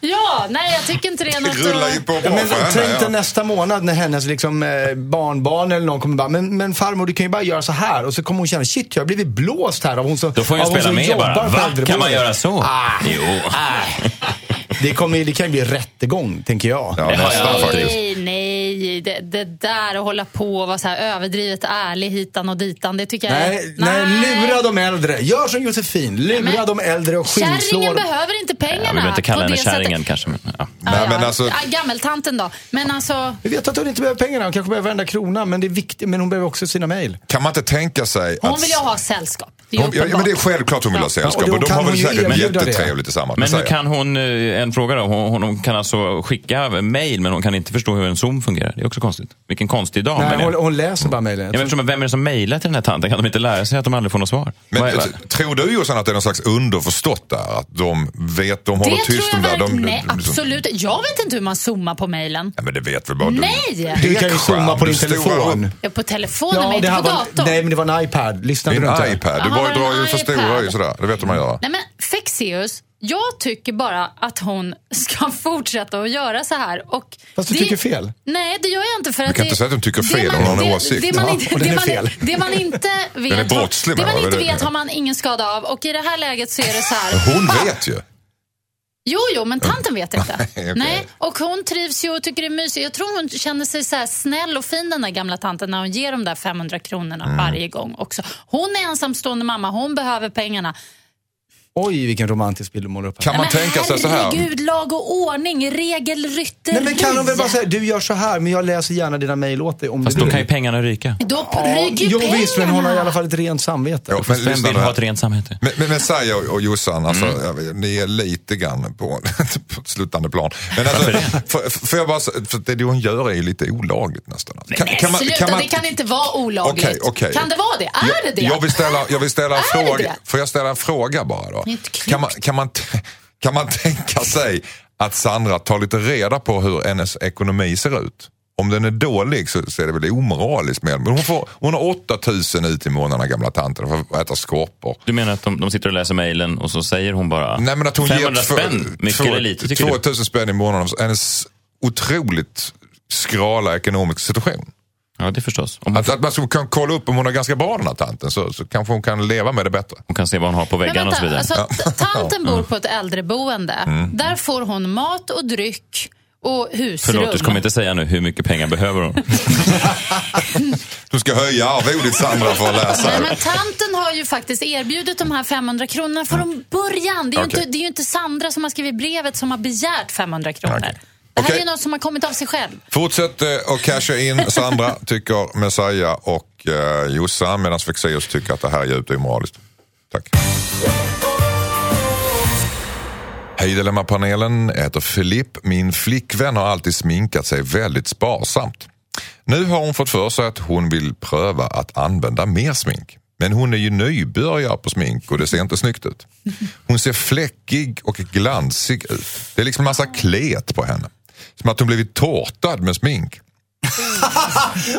Ja, nej, jag tycker inte det är något. Det rullar ju på bra. Men tänk dig nästa månad när hennes liksom, barnbarn eller någon kommer bara, men farmor, du kan ju bara göra så här. Och så kommer hon känna, shit, jag har blivit blåst här av hon som... Då får hon spela med bara. Va? Kan man göra så? Jo. Det kan ju bli rättegång, tänker jag. Ja, nej. Det där att hålla på och vara så här överdrivet ärlig hitan och ditan, det tycker jag nej, lura de äldre. Gör som Josefin, lura de äldre och skinnslår. Kärringen behöver inte pengarna. Vi behöver inte kalla henne kärringen kanske. Men alltså... gammeltanten då. Men alltså... Vi vet att hon inte behöver pengarna, hon kanske behöver varenda krona, men det är viktigt, men hon behöver också sina mejl. Kan man inte tänka sig att... Hon vill ju ha sällskap. men det är självklart hon vill ha sällskap, och de har väl säkert jättetrevligt tillsammans. Men nu kan hon, en fråga då, hon kan alltså skicka mejl, men hon kan inte förstå hur en Zoom fungerar. Det är också konstigt. Vilken konstig dag. Nej, hon läser bara mejlen. Ja, men vem är det som mejlar till den här tanten? Kan de inte lära sig att de aldrig får något svar? Men tror du Jossan att det är någon slags underförstått där? Att de vet, de håller tyst om det? Nej, absolut. Jag vet inte hur man zoomar på mejlen. Ja, men det vet väl bara du. Nej! Du kan ju zooma på din telefon. Ja, på telefonen, men inte på datorn. Nej, men det var en iPad. Lyssnade du inte? En iPad. Du bara drar ju för stora ju sådär. Det vet man göra. Nej, men Fexeus, jag tycker bara att hon ska fortsätta att göra så här. Och fast du tycker fel? Nej, det gör jag inte, för att du kan inte säga att du tycker fel om någon åsikt. Det man inte vet har man ingen skada av. Och i det här läget så är det så här. Hon vet ju. Jo, men tanten vet inte. Okay. Nej, och hon trivs ju och tycker det är mysigt. Jag tror hon känner sig så här snäll och fin, den där gamla tanten, när hon ger de där 500 kronorna varje gång också. Hon är ensamstående mamma, hon behöver pengarna. Oj, vilken romantisk bild du målar upp. Kan man tänka sig så här? Gud, lag och ordning, regelrytter. Nej, men kan de väl bara säga, du gör så här, men jag läser gärna dina mejl åt dig. Om fast då kan ju pengarna ryka. Jo, visst, men hon har i alla fall ett rent samvete. Jo, men vem vill ha ett rent samvete? Men Messiah och Jossan, alltså, ni är lite grann på slutande plan. Men alltså, för jag bara, för det hon gör är lite olagligt nästan. Det kan inte vara olagligt. Okay. Kan det vara det? Är det det? Jag vill ställa en fråga. Får jag ställa en fråga bara då? Kan man tänka sig att Sandra tar lite reda på hur hennes ekonomi ser ut? Om den är dålig så är det väl omoraliskt med. Men hon har 8000 ut i månaderna, gamla tanten, för att äta skåpor. Du menar att de sitter och läser mejlen och så säger hon bara, nej, men att hon 500 spänn, mycket eller lite, 2000 spänn i månaden, hennes otroligt skrala ekonomiska situation. Ja, det förstås. Att man kan kolla upp om hon har ganska bra, den här tanten, så kanske hon kan leva med det bättre. Hon kan se vad hon har på väggarna och så vidare. Alltså, tanten bor på ett äldreboende. Där får hon mat och dryck och husrum. Förlåt, du kommer inte säga nu hur mycket pengar behöver hon. Du ska höja arvodet, Sandra, för att läsa. Nej, men tanten har ju faktiskt erbjudit de här 500 kronorna från början. Det är ju inte Sandra som har skrivit brevet som har begärt 500 kronor. Okay. Det här är något som har kommit av sig själv. Fortsätt och casha in, Sandra, tycker Messiah och Jossan, medan Fexeus tycker att det här är djupt omoraliskt. Tack. Hej Dilemma-panelen, jag heter Filip. Min flickvän har alltid sminkat sig väldigt sparsamt. Nu har hon fått för sig att hon vill pröva att använda mer smink. Men hon är ju nybörjare på smink och det ser inte snyggt ut. Hon ser fläckig och glansig ut. Det är liksom en massa klet på henne. Som att hon blivit tårtad med smink.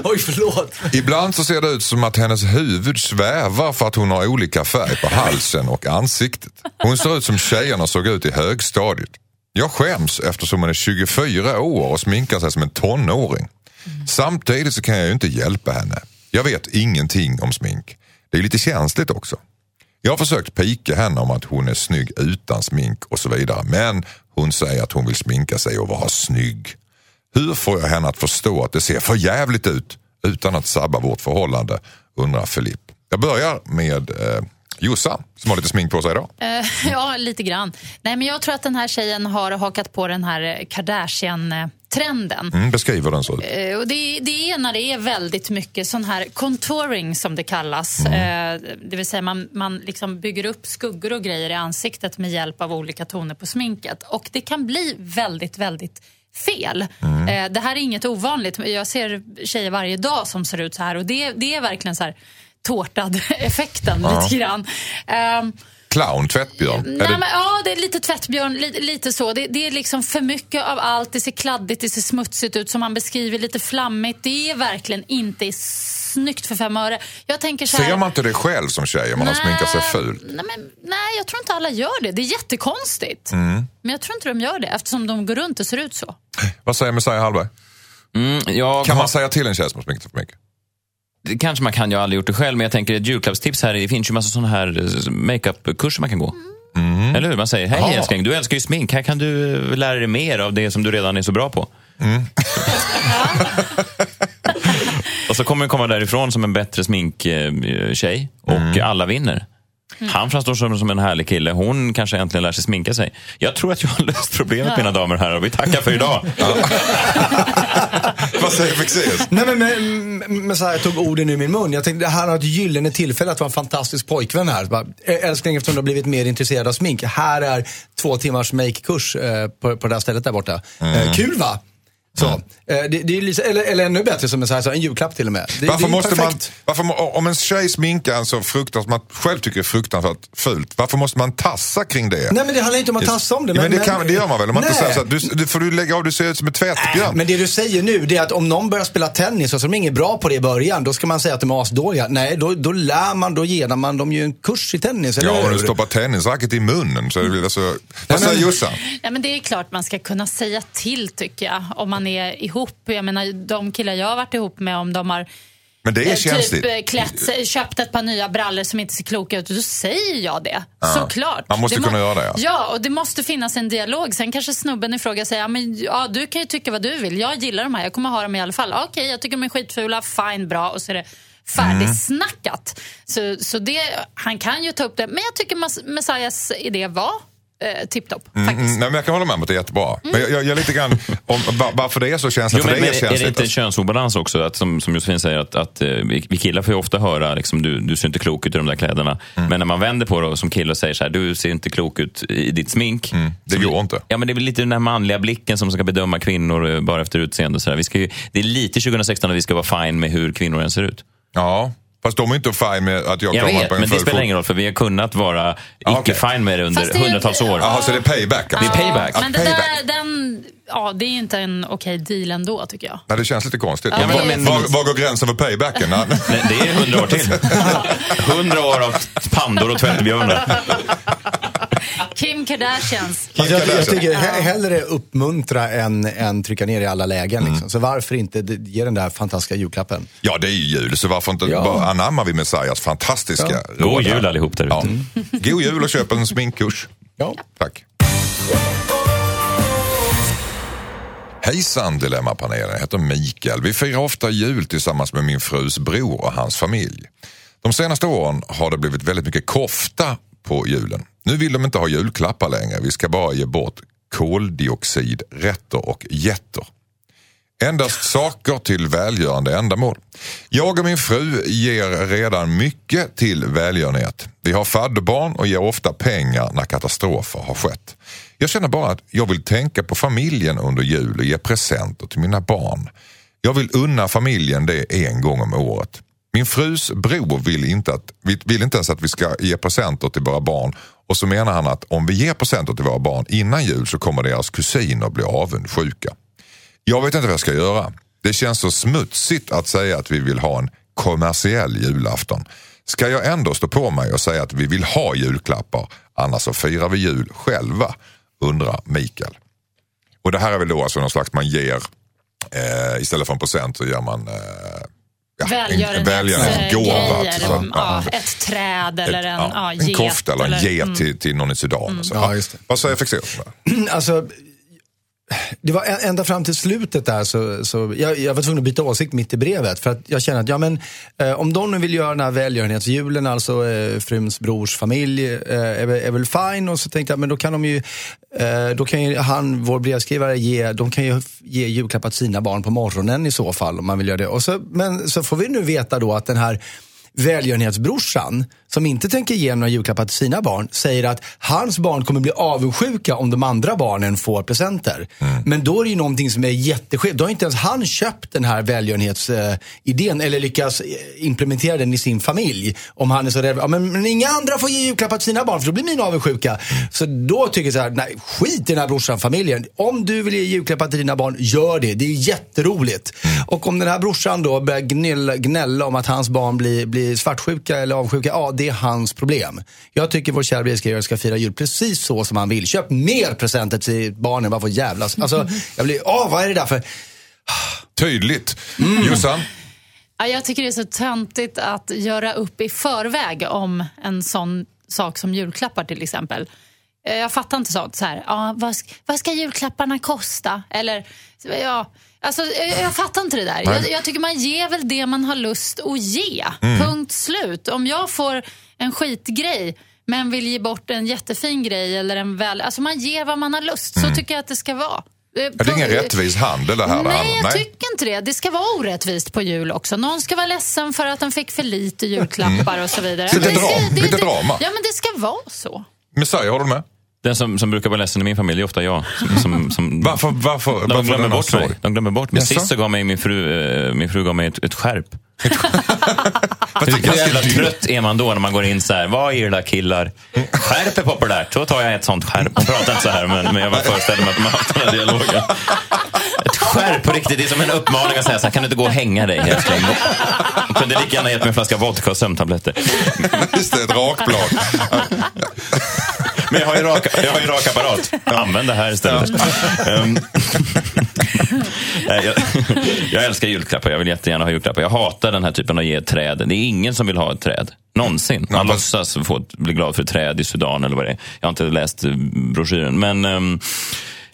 Oj, förlåt. Ibland så ser det ut som att hennes huvud svävar för att hon har olika färg på halsen och ansiktet. Hon ser ut som tjejerna såg ut i högstadiet. Jag skäms eftersom hon är 24 år och sminkar sig som en tonåring. Samtidigt så kan jag ju inte hjälpa henne. Jag vet ingenting om smink. Det är lite känsligt också. Jag har försökt pika henne om att hon är snygg utan smink och så vidare. Men hon säger att hon vill sminka sig och vara snygg. Hur får jag henne att förstå att det ser för jävligt ut utan att sabba vårt förhållande, undrar Filip. Jag börjar med Jossan, som har lite smink på sig idag. Ja, lite grann. Nej, men jag tror att den här tjejen har hakat på den här Kardashian-trenden. Beskriver den så. Och det är när det är väldigt mycket sån här contouring som det kallas. Det vill säga man liksom bygger upp skuggor och grejer i ansiktet med hjälp av olika toner på sminket. Och det kan bli väldigt, väldigt fel. Det här är inget ovanligt. Jag ser tjejer varje dag som ser ut så här. Och det är verkligen så här tårtad effekten lite grann. Clown, tvättbjörn. Nej, men, ja, det är lite tvättbjörn, lite så. Det är liksom för mycket av allt. Det ser kladdigt, det ser smutsigt ut, som han beskriver, lite flammigt. Det är verkligen inte snyggt för 5 öre. Jag tänker så här, ser man inte det själv som tjej om man har sminkat sig fult? Nej, jag tror inte alla gör det. Det är jättekonstigt. Men jag tror inte de gör det, eftersom de går runt och ser ut så. Vad säger Messiah Hallberg? Kan man säga till en tjej som har sminkat sig för mycket? Det kanske man kan, jag har aldrig gjort det själv, men jag tänker ett julklappstips här, det finns ju massa sådana här makeup-kurser man kan gå. Eller hur? Man säger, hej älskling, du älskar ju smink, här kan du lära dig mer av det som du redan är så bra på. Och så kommer du komma därifrån som en bättre sminktjej och alla vinner. Mm. Han framstår som en härlig kille. Hon kanske äntligen lär sig sminka sig. Jag tror att jag har löst problemet, mina damer här. Och vi tackar för idag. Vad säger Fexeus? Nej, men så här, jag tog orden ur min mun. Jag tänkte, det här har ett gyllene tillfälle att vara en fantastisk pojkvän här. Bara, älskling, eftersom du har blivit mer intresserad av smink. Här är 2 timmars make-kurs på det här stället där borta. Kul, va? Så. Mm. Det är liksom, eller ännu bättre som en julklapp till och med. Varför om en tjej sminkar en så fruktansvärt, man själv tycker fruktansvärt fult, varför måste man tassa kring det? Nej, men det handlar inte om att tassa om det. Men det gör man väl om man inte säger så att du får du lägga av, du ser ut som ett tvättbjörn. Men det du säger nu, det är att om någon börjar spela tennis och som ingen är bra på det i början, då ska man säga att de är asdåliga. Nej, då lär man, då ger man dem ju en kurs i tennis, eller hur? Ja, och du stoppar tennisracket i munnen så det blir alltså. Vad säger Jussan? Nej, men det är klart man ska kunna säga till, tycker jag, om man är ihop. Jag menar, de killar jag har varit ihop med, om de har köpt ett par nya brallor som inte ser kloka ut, då säger jag det. Ja. Såklart. Man måste kunna göra det. Ja. Ja, och det måste finnas en dialog. Sen kanske snubben i fråga säger, du kan ju tycka vad du vill. Jag gillar de här, jag kommer ha dem i alla fall. Okej, jag tycker de är skitfula, fine, bra. Och så är det färdigsnackat. Så det, han kan ju ta upp det. Men jag tycker Messias idé var tipptopp, faktiskt. Nej, men jag kan hålla med om att det är jättebra. Men jag är lite grann om varför det är så känsligt. Är det inte en könsobalans också? Att, som Josefin säger, att vi killar får ju ofta höra liksom, du ser inte klok ut i de där kläderna. Men när man vänder på det och som kille och säger så här, du ser inte klok ut i ditt smink. Det går inte. Ja, men det är väl lite den här manliga blicken som ska bedöma kvinnor bara efter utseende. Så vi ska ju, det är lite 2016 när vi ska vara fine med hur kvinnor än ser ut. Ja. Fast de är inte fine med att jag kommer på en. Men det spelar ingen roll, för vi har kunnat vara fine med det under hundratals år. Jaha, så det är payback. Det är payback. Men det är inte en okej deal ändå, tycker jag. Nej, det känns lite konstigt. Ja, var går gränsen för paybacken? Nej, det är 100 år till. 100 år av pandor och tvättbjörnar. Kim Kardashians. Jag tycker hellre uppmuntra än trycka ner i alla lägen. Liksom. Så varför inte ge den där fantastiska julklappen? Ja, det är ju jul, så varför inte bara anammar vi Messias fantastiska råd. God jul allihop där ute. Ja. God jul och köp en sminkkurs. Ja. Tack. Hejsan, Dilemma-panelen. Jag heter Mikael. Vi firar ofta jul tillsammans med min frus bror och hans familj. De senaste åren har det blivit väldigt mycket kofta på julen. Nu vill de inte ha julklappar längre. Vi ska bara ge bort koldioxidrätter och jätter. Endast saker till välgörande ändamål. Jag och min fru ger redan mycket till välgörenhet. Vi har fadderbarn och ger ofta pengar när katastrofer har skett. Jag känner bara att jag vill tänka på familjen under jul och ge presenter till mina barn. Jag vill unna familjen det en gång om året. Min frus bror vill inte ens att vi ska ge presenter till våra barn. Och så menar han att om vi ger presenter till våra barn innan jul så kommer deras kusiner bli avundsjuka. Jag vet inte vad jag ska göra. Det känns så smutsigt att säga att vi vill ha en kommersiell julafton. Ska jag ändå stå på mig och säga att vi vill ha julklappar? Annars så firar vi jul själva, undrar Mikael. Och det här är väl då alltså någon slags man ger, istället för en procent så gör man... Välgörenhetsgåva. Ett träd eller en get, kofta eller en get till någon i Sudan. Och så. Ja, just det. Vad säger Fexeus? Alltså, det var ända fram till slutet där så jag var tvungen att byta åsikt mitt i brevet. För att jag känner att om de nu vill göra den här välgörenhetsjulen, alltså fruns brors familj är väl fine. Och så tänkte jag, men då kan de ju, han, vår brevskrivare, de kan ju ge julklappar till sina barn på morgonen i så fall om man vill göra det. Men så får vi nu veta då att den här välgörenhetsbrorsan som inte tänker ge några julklappar till sina barn säger att hans barn kommer bli avundsjuka om de andra barnen får presenter. Men då är det ju någonting som är jätteskevt. Då har inte ens han köpt den här välgörenhetsidén eller lyckas implementera den i sin familj, om han är så rädd. Ja, men inga andra får ge julklappar till sina barn för då blir mina avundsjuka. Så då tycker jag så här, nej, skit i den här brorsan, familjen. Om du vill ge julklappar till dina barn, gör det. Det är jätteroligt. Och om den här brorsan då börjar gnälla om att hans barn blir svartsjuka eller avundsjuka, ja, det är hans problem. Jag tycker vår kära brevskrivare ska fira jul precis så som han vill. Köp mer presenter till barnen, varför jävlas. Alltså, jag blir, vad är det där för? Tydligt. Jossan? Ja, jag tycker det är så töntigt att göra upp i förväg om en sån sak som julklappar till exempel. Jag fattar inte sånt så här. Ja, vad ska julklapparna kosta? Eller, Alltså, jag fattar inte det där. Jag tycker man ger väl det man har lust att ge. Punkt slut. Om jag får en skitgrej men vill ge bort en jättefin grej eller en väl... Alltså man ger vad man har lust. Så tycker jag att det ska vara. Är det ingen rättvis handel det här? Nej, jag tycker inte det. Det ska vara orättvist på jul också. Någon ska vara ledsen för att den fick för lite julklappar och så vidare. Så det ska, lite drama. Ja, men det ska vara så. Messiah, har du med? Den som brukar vara ledsen i min familj är ofta jag. Varför? De glömmer bort mig. Men sist så gav mig min fru gav mig ett skärp. Hur jävla trött är man då när man går in så här, vad är det där killar? Skärp är populärt, då tar jag ett sånt skärp. Man pratar inte så här, men jag bara föreställer mig att de har haft den här dialogen. Ett skärp på riktigt, det är som en uppmaning att säga så här, kan du inte gå och hänga dig helt enkelt? Man kunde lika gärna gett mig en flaska vodka och sömntabletter. Just det, ett rakblad. Men jag har ju rakapparat. Använd det här istället. Jag älskar julklappar. Jag vill jättegärna ha julklappar. Jag hatar den här typen att ge träd. Det är ingen som vill ha ett träd. Någonsin. Man låtsas bli glad för ett träd i Sudan eller vad det är. Jag har inte läst broschyren. Men...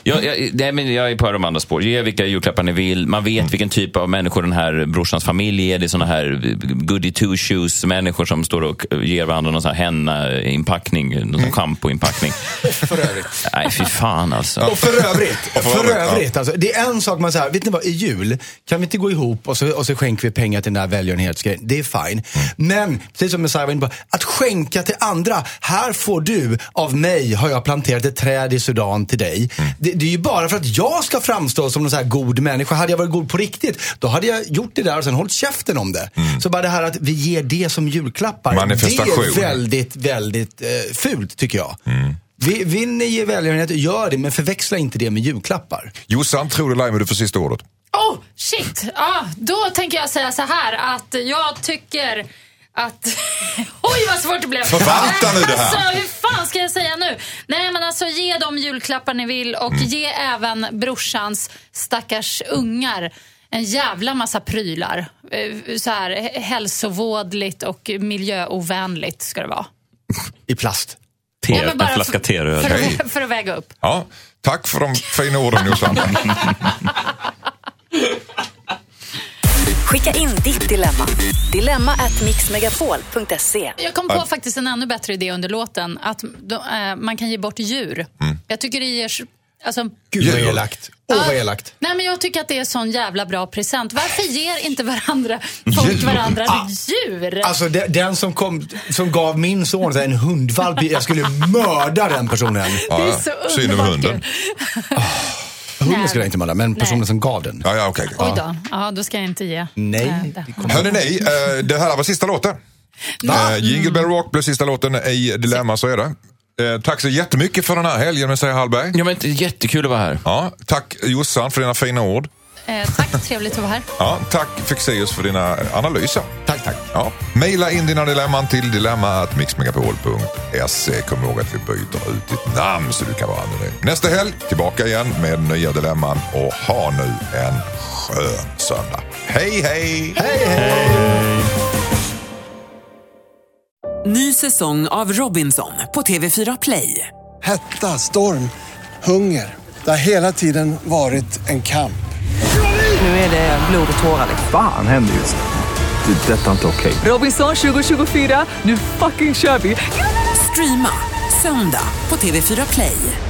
Jag är på de andra spår. Ge vilka julklappar ni vill. Man vet vilken typ av människor den här brorsans familj är. Det är såna här goody two-shoes människor som står och ger varandra någon sån här henna-inpackning, någon shampoo-inpackning. För övrigt. Nej, fy fan alltså. Och för övrigt alltså. Det är en sak man säger, vet ni vad, i jul kan vi inte gå ihop och så skänker vi pengar till den där välgörenhetsgrejen. Det är fine. Men, precis som Messiah var inne på, att skänka till andra. Här får du, av mig har jag planterat ett träd i Sudan till dig. Det är ju bara för att jag ska framstå som en så här god människa. Hade jag varit god på riktigt, då hade jag gjort det där och sen hållit käften om det. Så bara det här att vi ger det som julklappar, det är väldigt, väldigt fult tycker jag. Vill ni ge välgörenhet, gör det, men förväxla inte det med julklappar. Jossan, tror du Lime, du får sista ordet. Oh, shit! Då tänker jag säga så här, att jag tycker att... Oj, vad svårt det blev! Förvalta nu det här! Alltså, hur fan ska jag säga nu? Nej, men alltså, ge dem julklappar ni vill och ge även brorsans stackars ungar en jävla massa prylar. Så här, hälsovådligt och miljöovänligt ska det vara. I plast. En flaska teröd. För att väga upp. Ja, tack för de fina orden, Jossan. Skicka in ditt dilemma. dilemma@mixmegapol.se. Jag kom på faktiskt en ännu bättre idé under låten. Att man kan ge bort djur. Jag tycker det ger... Alltså, gud vad elakt. Vad elakt. Nej, men jag tycker att det är sån jävla bra present. Varför ger inte varandra djur? Alltså den som gav min son en hundvalp, jag skulle mörda den personen. Ja, det är så underbart. Hunden ska jag inte malla, men personen som gav den. Ja, okej. Okay. Oj då. Ja, då ska jag inte ge. Nej. Hörrni, nej. Det här var sista låten. Jingle Bell Rock blev sista låten i Dilemma, så är det. Tack så jättemycket för den här helgen, Messiah Hallberg. Ja, men jättekul att vara här. Ja, tack Jossan för dina fina ord. Tack, trevligt att vara här. Ja, tack Fexeus för dina analyser. Tack. Ja. Maila in dina dilemman till dilemma@mixmegapol.se. Kom ihåg att vi byter ut ditt namn så du kan vara med det. Nästa helg, tillbaka igen med nya dilemman. Och ha nu en skön söndag. Hej, hej! Hej, hej! Ny säsong av Robinson på TV4 Play. Hetta, storm, hunger. Det har hela tiden varit en kamp. Nu är det blod och tårar. Fan, händer just det. Det är detta inte okej. Robinson 2024, nu fucking kör vi. Streama söndag på TV4 Play.